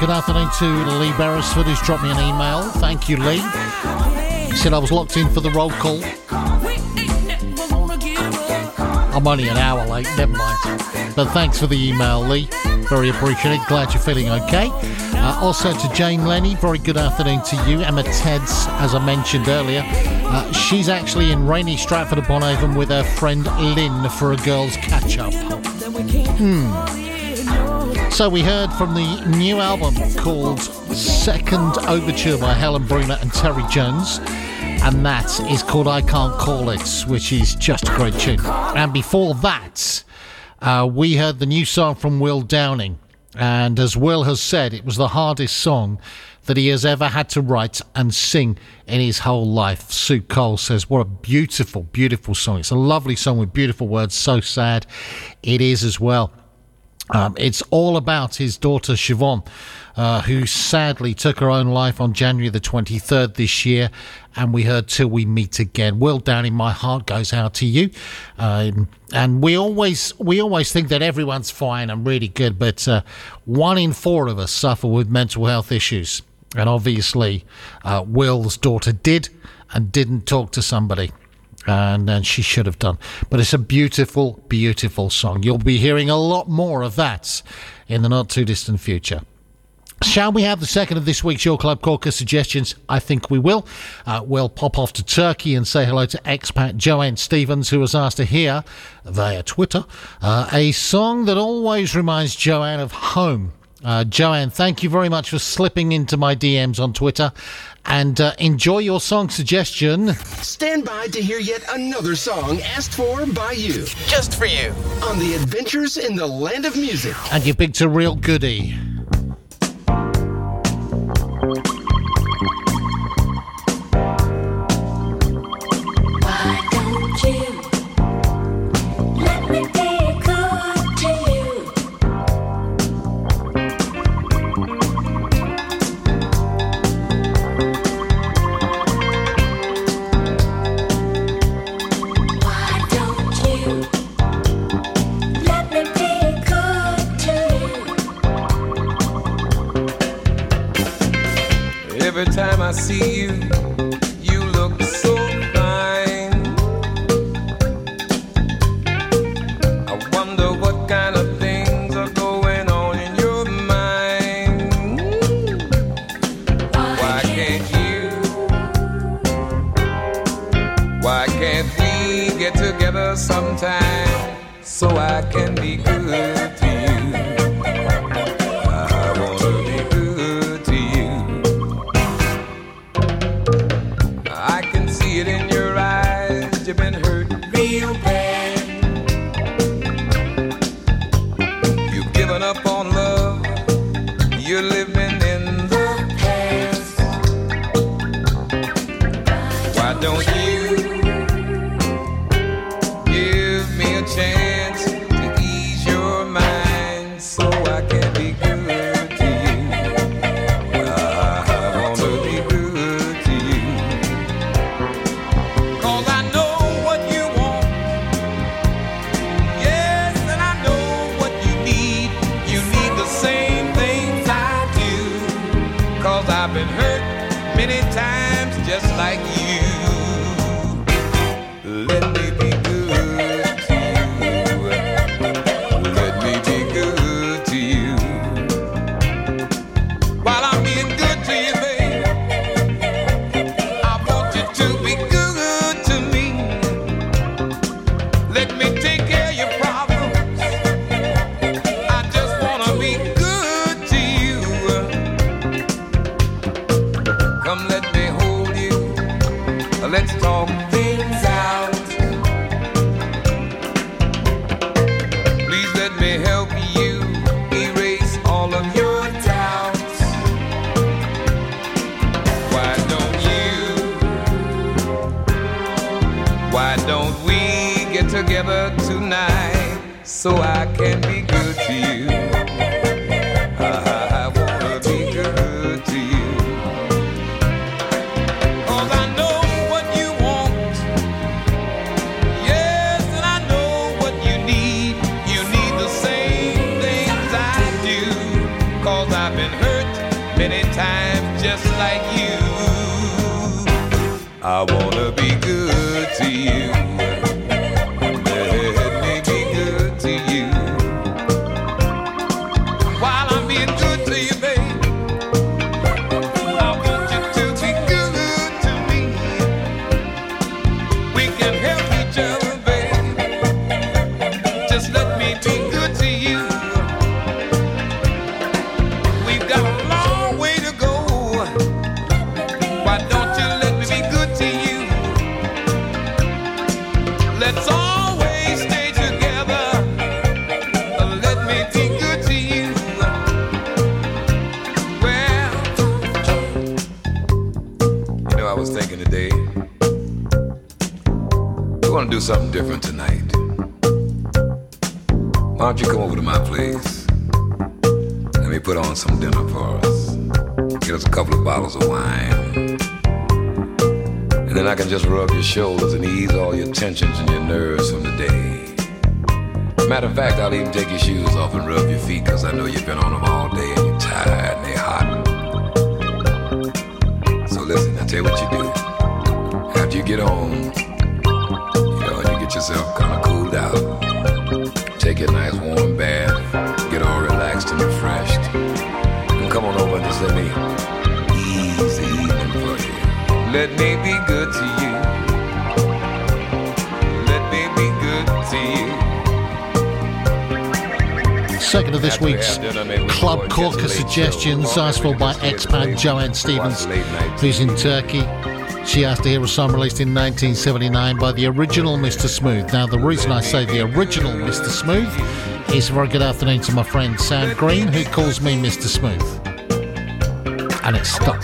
Good afternoon to Lee Beresford, who's dropped me an email. Thank you, Lee. He said I was locked in for the roll call. I'm only an hour late, never mind. But thanks for the email, Lee. Very appreciated. Glad you're feeling okay. Also to Jane Lenny, very good afternoon to you. Emma Teds, as I mentioned earlier. She's actually in rainy Stratford-upon-Avon with her friend Lynn for a girls' catch-up. So we heard from the new album called Second Overture by Helen Brunner and Terry Jones, and that is called I Can't Call It, which is just a great tune. And before that, we heard the new song from Will Downing, and as Will has said, it was the hardest song that he has ever had to write and sing in his whole life. Sue Cole says, what a beautiful, beautiful song. It's a lovely song with beautiful words, so sad it is as well. It's all about his daughter Siobhan, who sadly took her own life on January the 23rd this year, and we heard Till We Meet Again. Will Downing, my heart goes out to you. And we always think that everyone's fine and really good, but 1 in 4 of us suffer with mental health issues. And obviously, Will's daughter did and didn't talk to somebody. And she should have done. But it's a beautiful, beautiful song. You'll be hearing a lot more of that in the not-too-distant future. Shall we have the second of this week's Your Club Caucus suggestions? I think we will. We'll pop off to Turkey and say hello to expat Joanne Stevens, who was asked to hear, via Twitter, a song that always reminds Joanne of home. Joanne, thank you very much for slipping into my DMs on Twitter, and enjoy your song suggestion. Stand by to hear yet another song asked for by you. Just for you. On the Adventures in the Land of Music. And you picked a real goodie. Every time I see you, you look so fine. I wonder what kind of things are going on in your mind. Why can't you? Why can't we get together sometime so I can be good to you? So I can be good to you. I wanna be good to you. 'Cause I know what you want. Yes, and I know what you need. You need the same things I do. 'Cause I've been hurt many times just like you. I wanna be good to you. Why don't you let me be good to you? thinking today, we're going to do something different tonight. Why don't you come over to my place? Let me put on some dinner for us. Get us a couple of bottles of wine. And then I can just rub your shoulders and ease all your tensions and your nerves from the day. Matter of fact, I'll even take your shoes off and rub your feet, because I know you've been on them all day and you're tired and they're hot. So listen, I'll tell you what you do. After you get home, you get yourself kind of cooled out. Take a nice warm bath, get all relaxed and refreshed. And come on over and just let me ease the evening for you. Let me be good to you. Let me be good to you. Second of this week's Club Corker suggestions, asked for by expat Joanne Stevens, who's in Turkey. She asked to hear a song released in 1979 by the original Mr Smooth. Now, the reason I say the original Mr Smooth is for a good afternoon to my friend Sam Green, who calls me Mr Smooth. And it's stuck.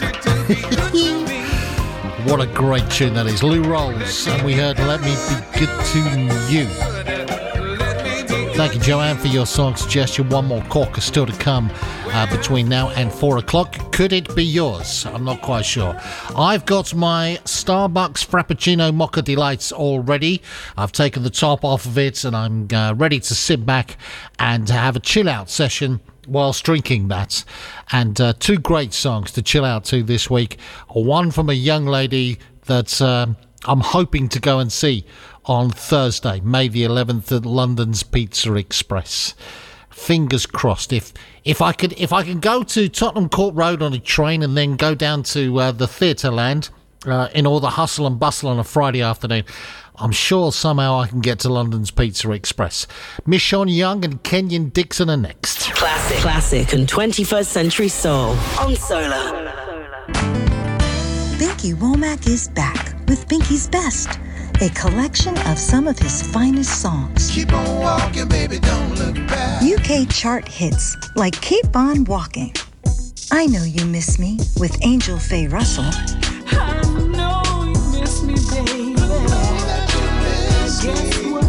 What a great tune that is. Lou Rolls, and we heard Let Me Be Good To You. Thank you, Joanne, for your song suggestion. One more corker still to come between now and 4 o'clock. Could it be yours? I'm not quite sure. I've got my Starbucks Frappuccino Mocha Delights all ready. I've taken the top off of it, and I'm ready to sit back and have a chill-out session whilst drinking that. And two great songs to chill out to this week. One from a young lady that I'm hoping to go and see on Thursday, May the 11th, at London's Pizza Express. Fingers crossed. If I can go to Tottenham Court Road on a train and then go down to the Theatreland in all the hustle and bustle on a Friday afternoon, I'm sure somehow I can get to London's Pizza Express. Michón Young and Kenyon Dixon are next. Classic and 21st Century Soul on Solar. Binky Womack is back with Binky's Best, a collection of some of his finest songs. Keep on walking, baby, don't look back. UK chart hits like Keep on Walking, I Know You Miss Me with Angel Faye Russell, I Know You Miss Me, Baby, Guess What,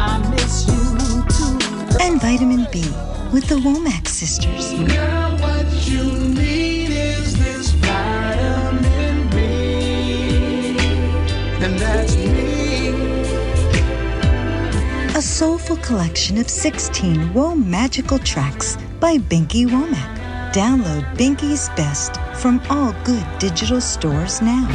I Miss You Too, and Vitamin B with the Womack Sisters. Girl, what you need is this vitamin B, and that's me. A soulful collection of 16 Woe Magical tracks by Binky Womack. Download Binky's Best from all good digital stores now.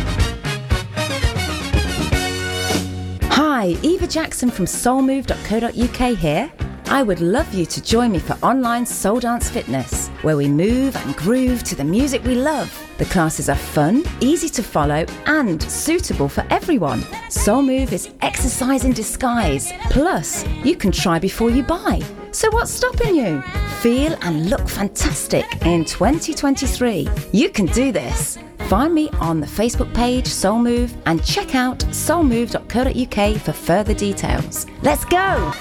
Hi, Eva Jackson from soulmove.co.uk here. I would love you to join me for online Soul Dance Fitness, where we move and groove to the music we love. The classes are fun, easy to follow, and suitable for everyone. Soul Move is exercise in disguise. Plus, you can try before you buy. So what's stopping you? Feel and look fantastic in 2023. You can do this. Find me on the Facebook page Soul Move and check out soulmove.co.uk for further details. Let's go!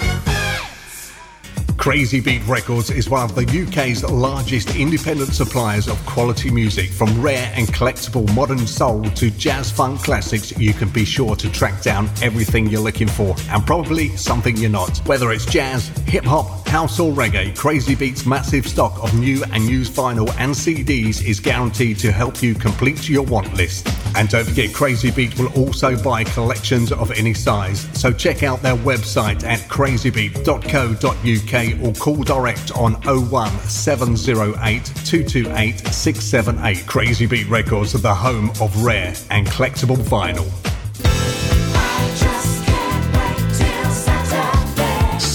Crazy Beat Records is one of the UK's largest independent suppliers of quality music. From rare and collectible modern soul to jazz funk classics, you can be sure to track down everything you're looking for, and probably something you're not. Whether it's jazz, hip-hop, house or reggae, Crazy Beat's massive stock of new and used vinyl and CDs is guaranteed to help you complete your want list. And don't forget, Crazy Beat will also buy collections of any size. So check out their website at crazybeat.co.uk or call direct on 01708 228 678. Crazy Beat Records are the home of rare and collectible vinyl.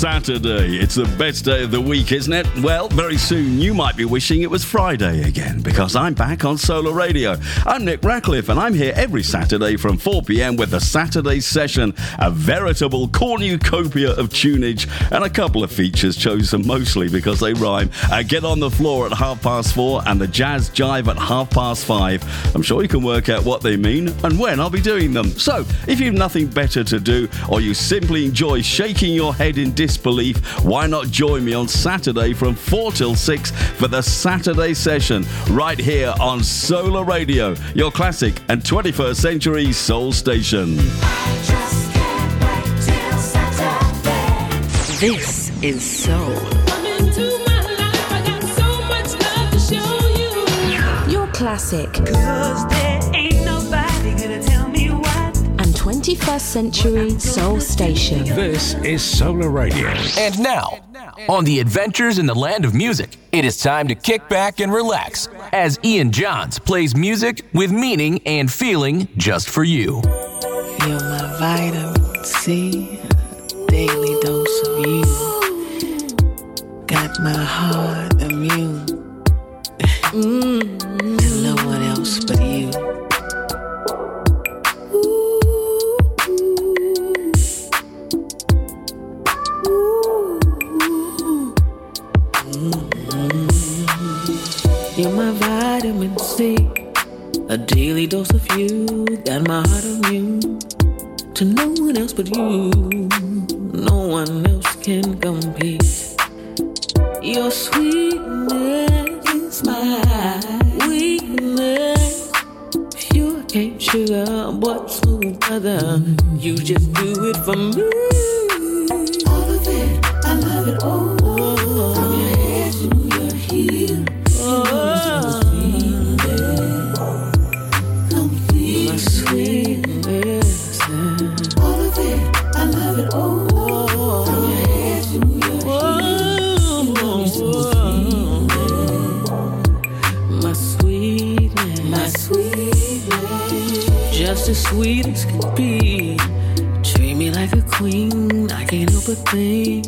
Saturday. It's the best day of the week, isn't it? Well, very soon you might be wishing it was Friday again, because I'm back on Solar Radio. I'm Nick Ratcliffe, and I'm here every Saturday from 4 p.m. with the Saturday Session, a veritable cornucopia of tunage and a couple of features chosen mostly because they rhyme. Get on the floor at 4:30 and the jazz jive at 5:30. I'm sure you can work out what they mean and when I'll be doing them. So, if you've nothing better to do, or you simply enjoy shaking your head in disbelief Disbelief, why not join me on Saturday from 4 till 6 for the Saturday session right here on Solar Radio, your classic and 21st century soul station. I just can't wait till Saturday. This is Soul. Come into my life, I got so much love to show you. Your classic. 'Cause there ain't nobody gonna tell me what. And 21st century soul station. This is Solar Radio. And now, on the adventures in the land of music, it is time to kick back and relax as Ian Jones plays music with meaning and feeling just for you. You're my vitamin C, daily dose of you. Got my heart immune. There's no one else but you. You're my vitamin C, a daily dose of you. Got my heart immune to no one else but you. No one else can compete. Your sweetness is my weakness. Pure cane sugar, but smooth butter. You just do it for me. All of it, I love it all. From your head to your heel. Just as sweet as can be. Treat me like a queen, I can't help but think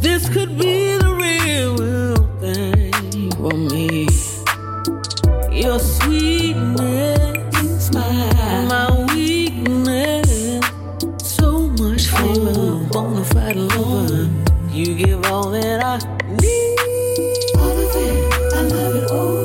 this could be the real thing for me. Your sweetness is my weakness. So much flavor, bonafide lover. You give all that I need. All of it, I love it all.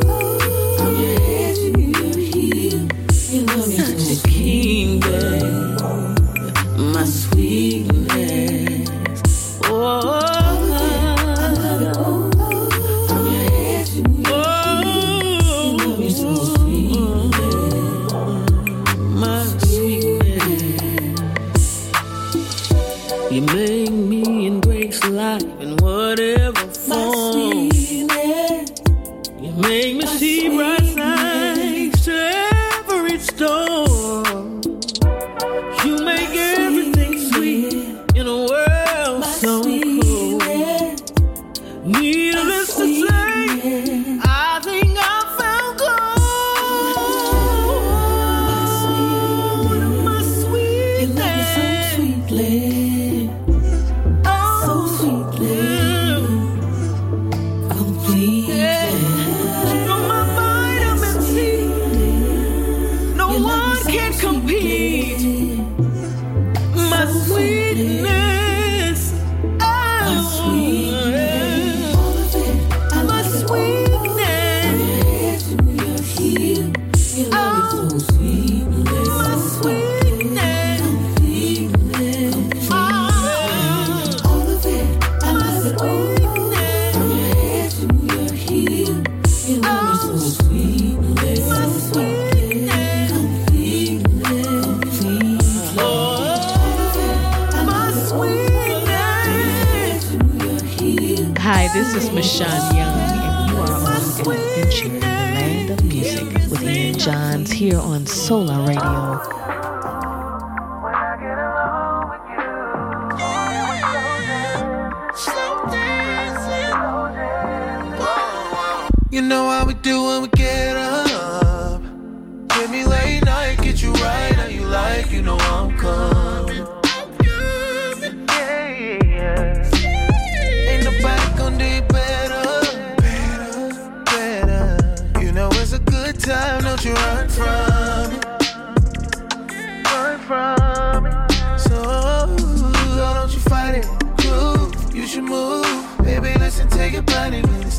This is Michón Young, and you are on an adventure in the land of music with Ian Jones here on Solar Radio.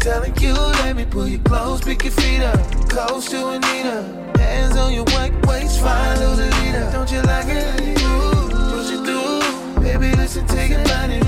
Telling you, let me pull you close, pick your feet up, close to Anita. Hands on your white waist, follow the leader. Don't you like it? Push it through, baby, listen, take it, body.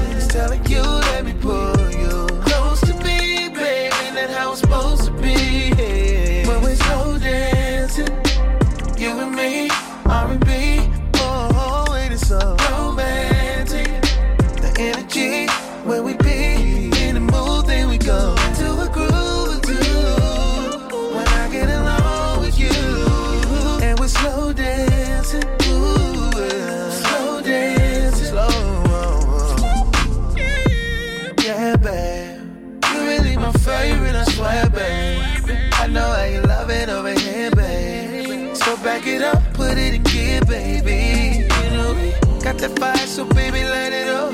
back it up, put it in gear, baby. You know, got that fire, so baby, light it up.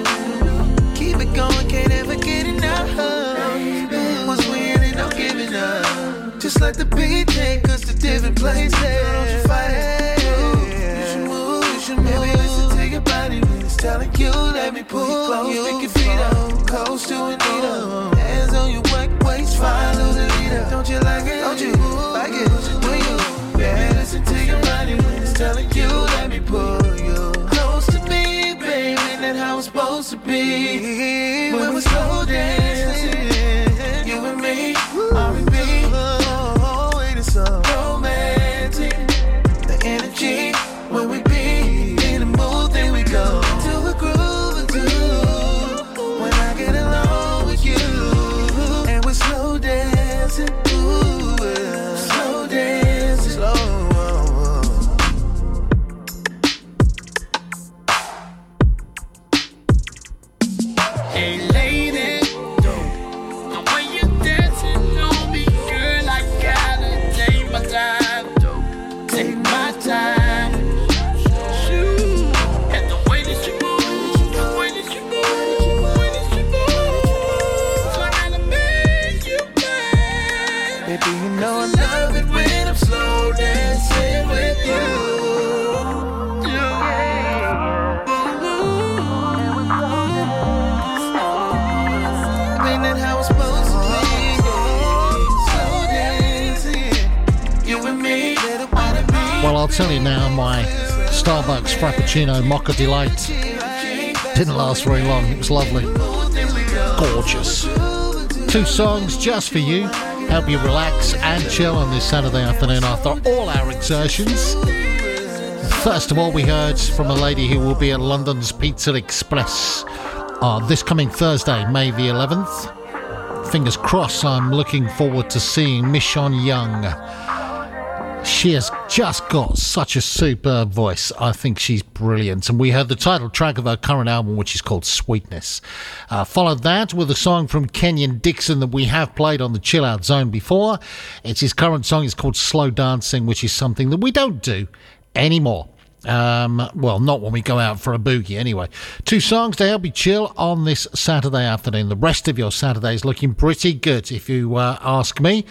Keep it going, can't ever get enough. Once we in it, no giving up. Just let the beat take us to different places. Don't you fight it? You should move, baby, listen to your body when it's telling you. Let me pull you close, pick your feet up, close to a needle. Hands on your back, waist, follow the leader. Don't you like it? Don't you like it? Do you? Baby, listen to your body when it's telling you. Let me pull you close to me, baby, that's how it's supposed to be. When we're slow dancing, you and me, R&B, oh, it is so romantic. The energy when we be in the mood, then we go to a groove or two. When I get along with you, and we're slow dancing, ooh, slow dancing, slow. Hey lady, the way you dancing on me, girl, I gotta take my time, take my time. Well, I'll tell you now, my Starbucks Frappuccino Mocha Delight didn't last very long. It was lovely. Gorgeous. Two songs just for you. Help you relax and chill on this Saturday afternoon after all our exertions. First of all, we heard from a lady who will be at London's Pizza Express this coming Thursday, May the 11th. Fingers crossed, I'm looking forward to seeing Michón Young. She has just got such a superb voice. I think she's brilliant. And we heard the title track of her current album, which is called Sweetness. Followed that with a song from Kenyon Dixon that we have played on the Chill Out Zone before. It's his current song. It's called Slow Dancing, which is something that we don't do anymore. Well, not when we go out for a boogie anyway. Two songs to help you chill on this Saturday afternoon. The rest of your Saturday is looking pretty good, if you ask me.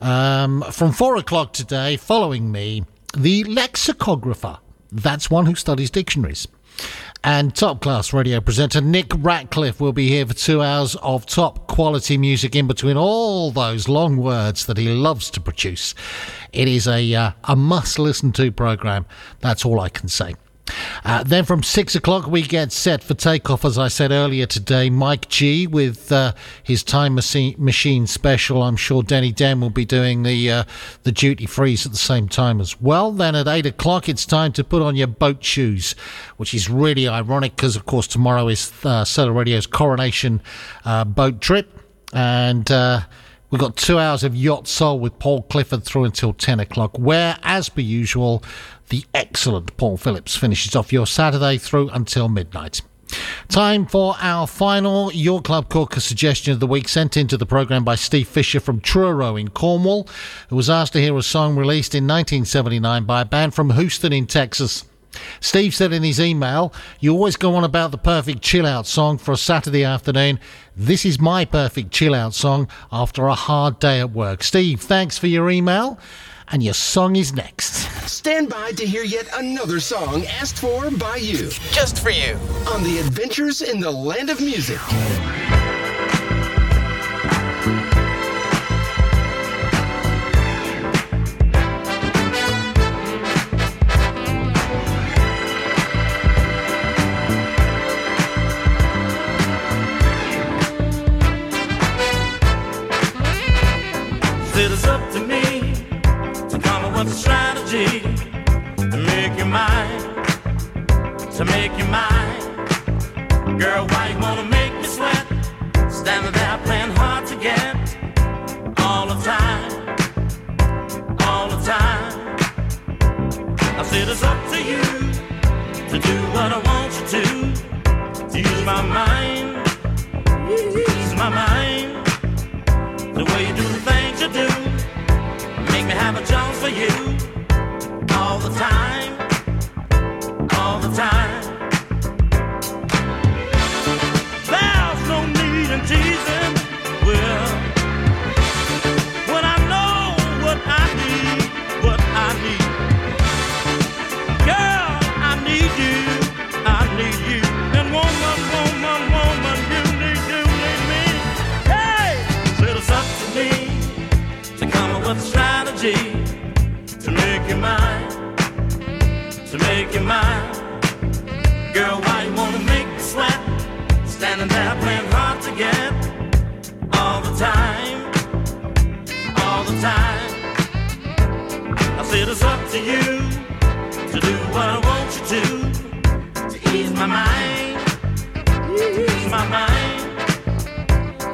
From 4 o'clock today, following me, the lexicographer. That's one who studies dictionaries. And top-class radio presenter Nick Ratcliffe will be here for 2 hours of top-quality music in between all those long words that he loves to produce. It is a must-listen-to programme. That's all I can say. Then from 6 o'clock we get set for takeoff, as I said earlier today. Mike G with his Time Machine special. I'm sure Denny Den will be doing the duty frees at the same time as well. Then at 8 o'clock it's time to put on your boat shoes, which is really ironic because, of course, tomorrow is Solar Radio's coronation boat trip. And we've got 2 hours of Yacht Soul with Paul Clifford through until 10 o'clock, where, as per usual, the excellent Paul Phillips finishes off your Saturday through until midnight. Time for our final Your Club Corker suggestion of the week, sent into the programme by Steve Fisher from Truro in Cornwall, who was asked to hear a song released in 1979 by a band from Houston in Texas. Steve said in his email, "You always go on about the perfect chill-out song for a Saturday afternoon. This is my perfect chill-out song after a hard day at work." Steve, thanks for your email, and your song is next. Stand by to hear yet another song asked for by you. Just for you. On the Adventures in the Land of Music. It is up to me to come up with a strategy to make you mine, to make you mine. Girl, why you wanna make me sweat? Standing there playing hard to get all the time, all the time. I said it's up to you to do what I want you to use my mind, use my mind. The way you do the things you do, make me have a chance for you all the me to make you mine, to make you mine. Girl, why you wanna make me sweat? Standing there playing hard to get all the time, all the time. I said it's up to you to do what I want you to ease my mind, ease my mind.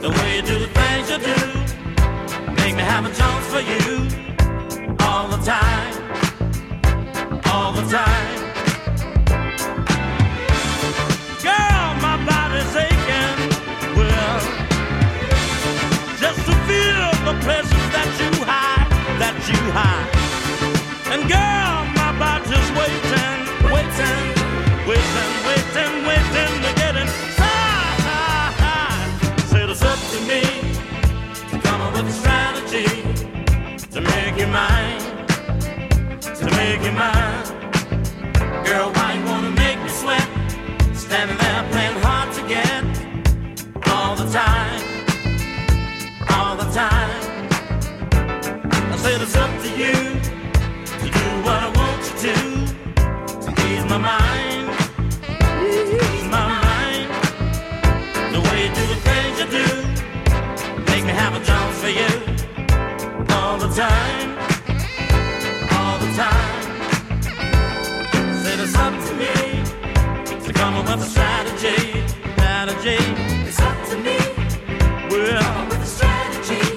The way you do the things you do, make me have a chance for you all the time, all the time. Girl, my body's aching, well, just to feel the pleasures that you hide, and girl, my body's just waiting, waiting, waiting, waiting, waiting to get inside. Said it's up to me to come up with a strategy to make you mine, to make you mine. Girl, why you wanna make me sweat? Standing there playing hard to get all the time, all the time. I said it's up to you to do what I want you to ease my mind, ease my mind. The way you do the things you do, make me have a chance for you all the time, all the time. I said it's up to me to come up with a strategy, strategy. It's up to me to come up with a strategy. Strategy.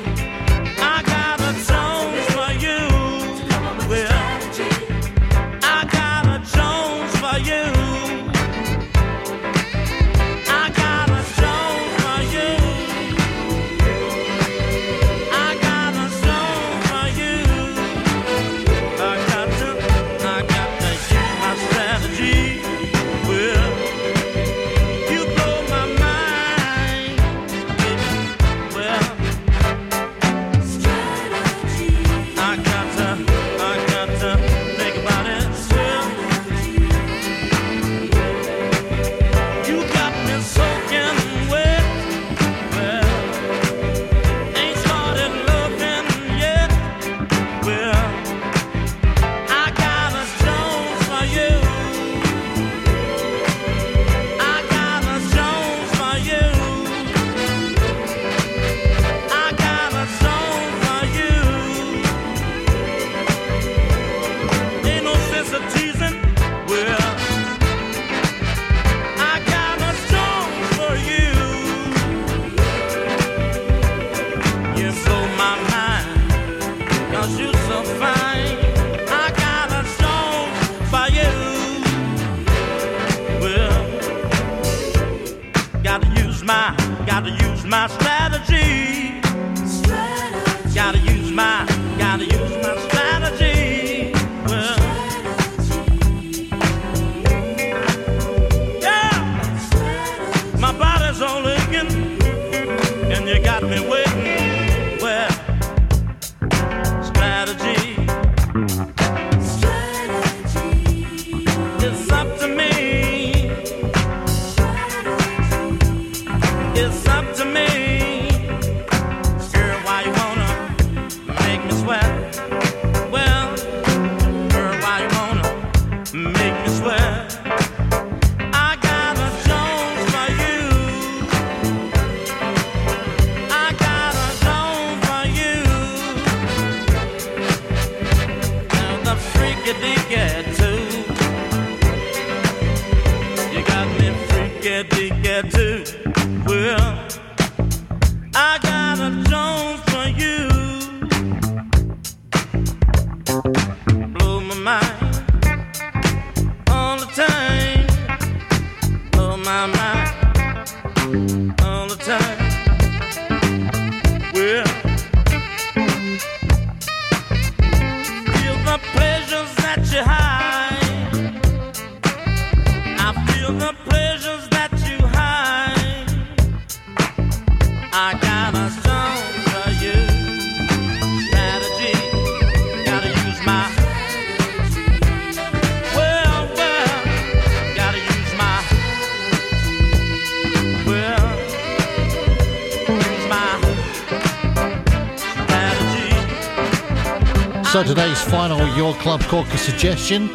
So today's final Your Club Corker suggestion,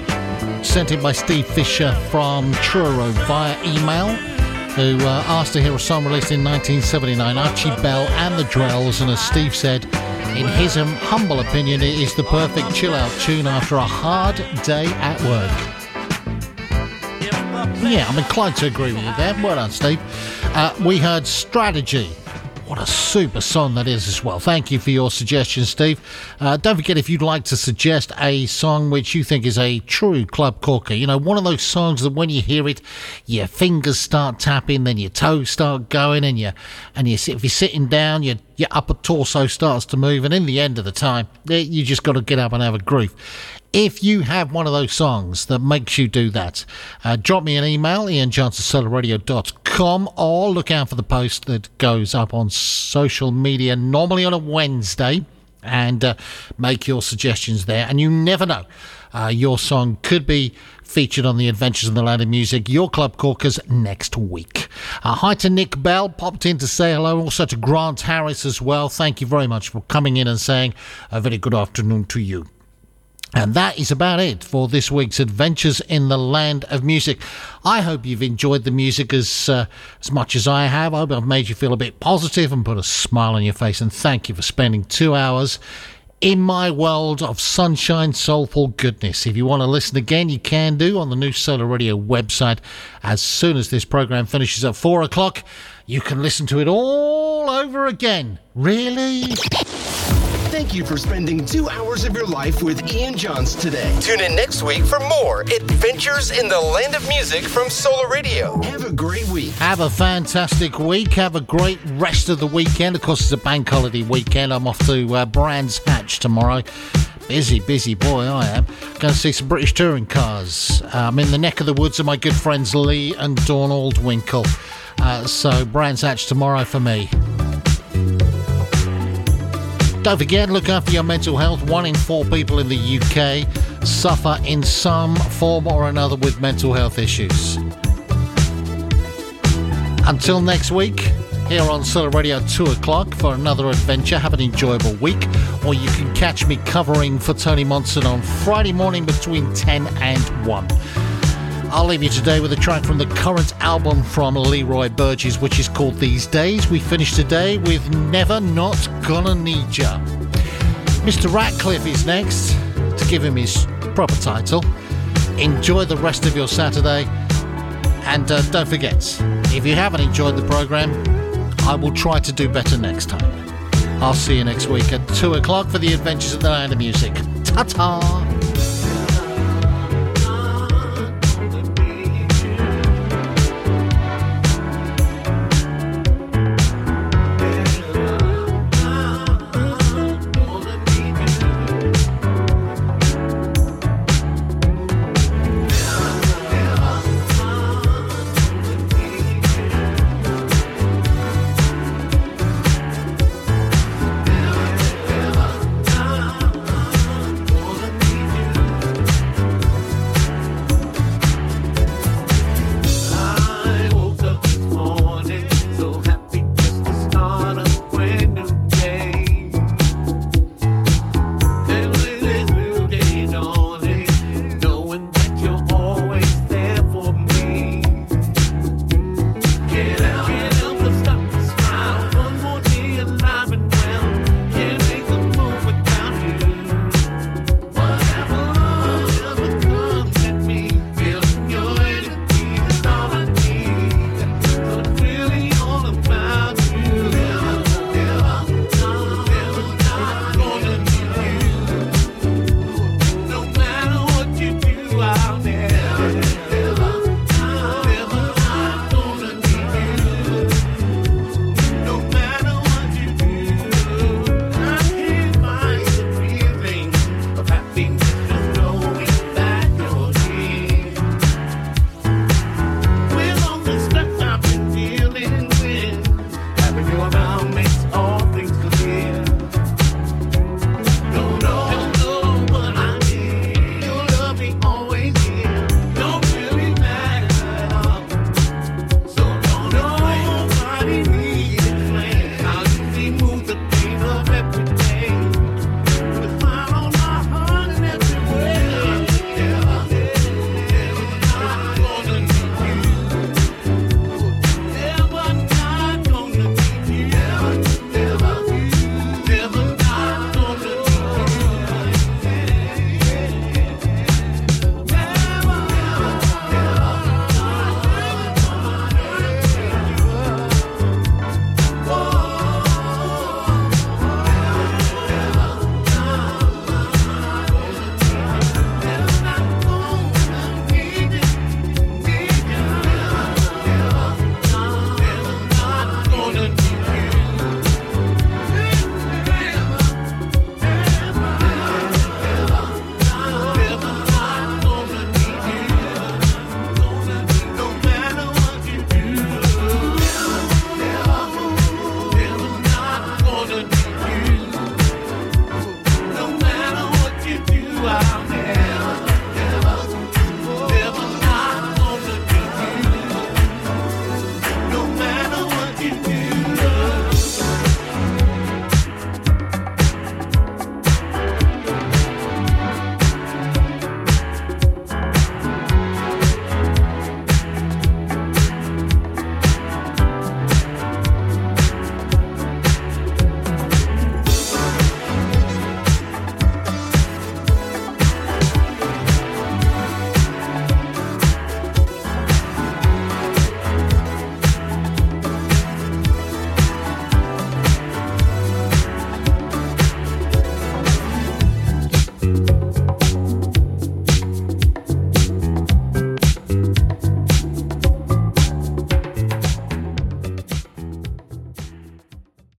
sent in by Steve Fisher from Truro via email, who asked to hear a song released in 1979, Archie Bell and the Drells, and as Steve said, in his humble opinion, it is the perfect chill-out tune after a hard day at work. Yeah, I'm inclined to agree with you there. Well done, Steve. We heard Strategy. What a super song that is as well. Thank you for your suggestion, Steve. Don't forget, if you'd like to suggest a song which you think is a true club corker, you know, one of those songs that when you hear it, your fingers start tapping, then your toes start going, and if you're sitting down, your upper torso starts to move, and in the end of the time, you just got to get up and have a groove. If you have one of those songs that makes you do that, drop me an email, ianjones@solarradio.com, or look out for the post that goes up on social media, normally on a Wednesday, and make your suggestions there. And you never know, your song could be featured on the Adventures in the Land of Music, Your Club Corkers, next week. Hi to Nick Bell, popped in to say hello, also to Grant Harris as well. Thank you very much for coming in and saying a very good afternoon to you. And that is about it for this week's Adventures in the Land of Music. I hope you've enjoyed the music as much as I have. I hope I've made you feel a bit positive and put a smile on your face. And thank you for spending 2 hours in my world of sunshine, soulful goodness. If you want to listen again, you can do on the new Solar Radio website. As soon as this program finishes at 4:00, you can listen to it all over again. Really? Thank you for spending 2 hours of your life with Ian Jones today. Tune in next week for more Adventures in the Land of Music from Solar Radio. Have a great week. Have a fantastic week. Have a great rest of the weekend. Of course, it's a bank holiday weekend. I'm off to Brands Hatch tomorrow. Busy boy I am. Going to see some British touring cars. I'm in the neck of the woods with my good friends Lee and Dawn Aldwinkle. So Brands Hatch tomorrow for me. Don't forget, look after your mental health. 1 in 4 people in the UK suffer in some form or another with mental health issues. Until next week, here on Solar Radio 2:00 for another adventure. Have an enjoyable week, or you can catch me covering for Tony Monson on Friday morning between 10 and 1. I'll leave you today with a track from the current album from Leroy Burgess, which is called These Days. We finish today with Never Not Gonna Need Ya. Mr. Ratcliffe is next, to give him his proper title. Enjoy the rest of your Saturday. And don't forget, if you haven't enjoyed the programme, I will try to do better next time. I'll see you next week at 2:00 for the Adventures of the Land of Music. Ta-ta!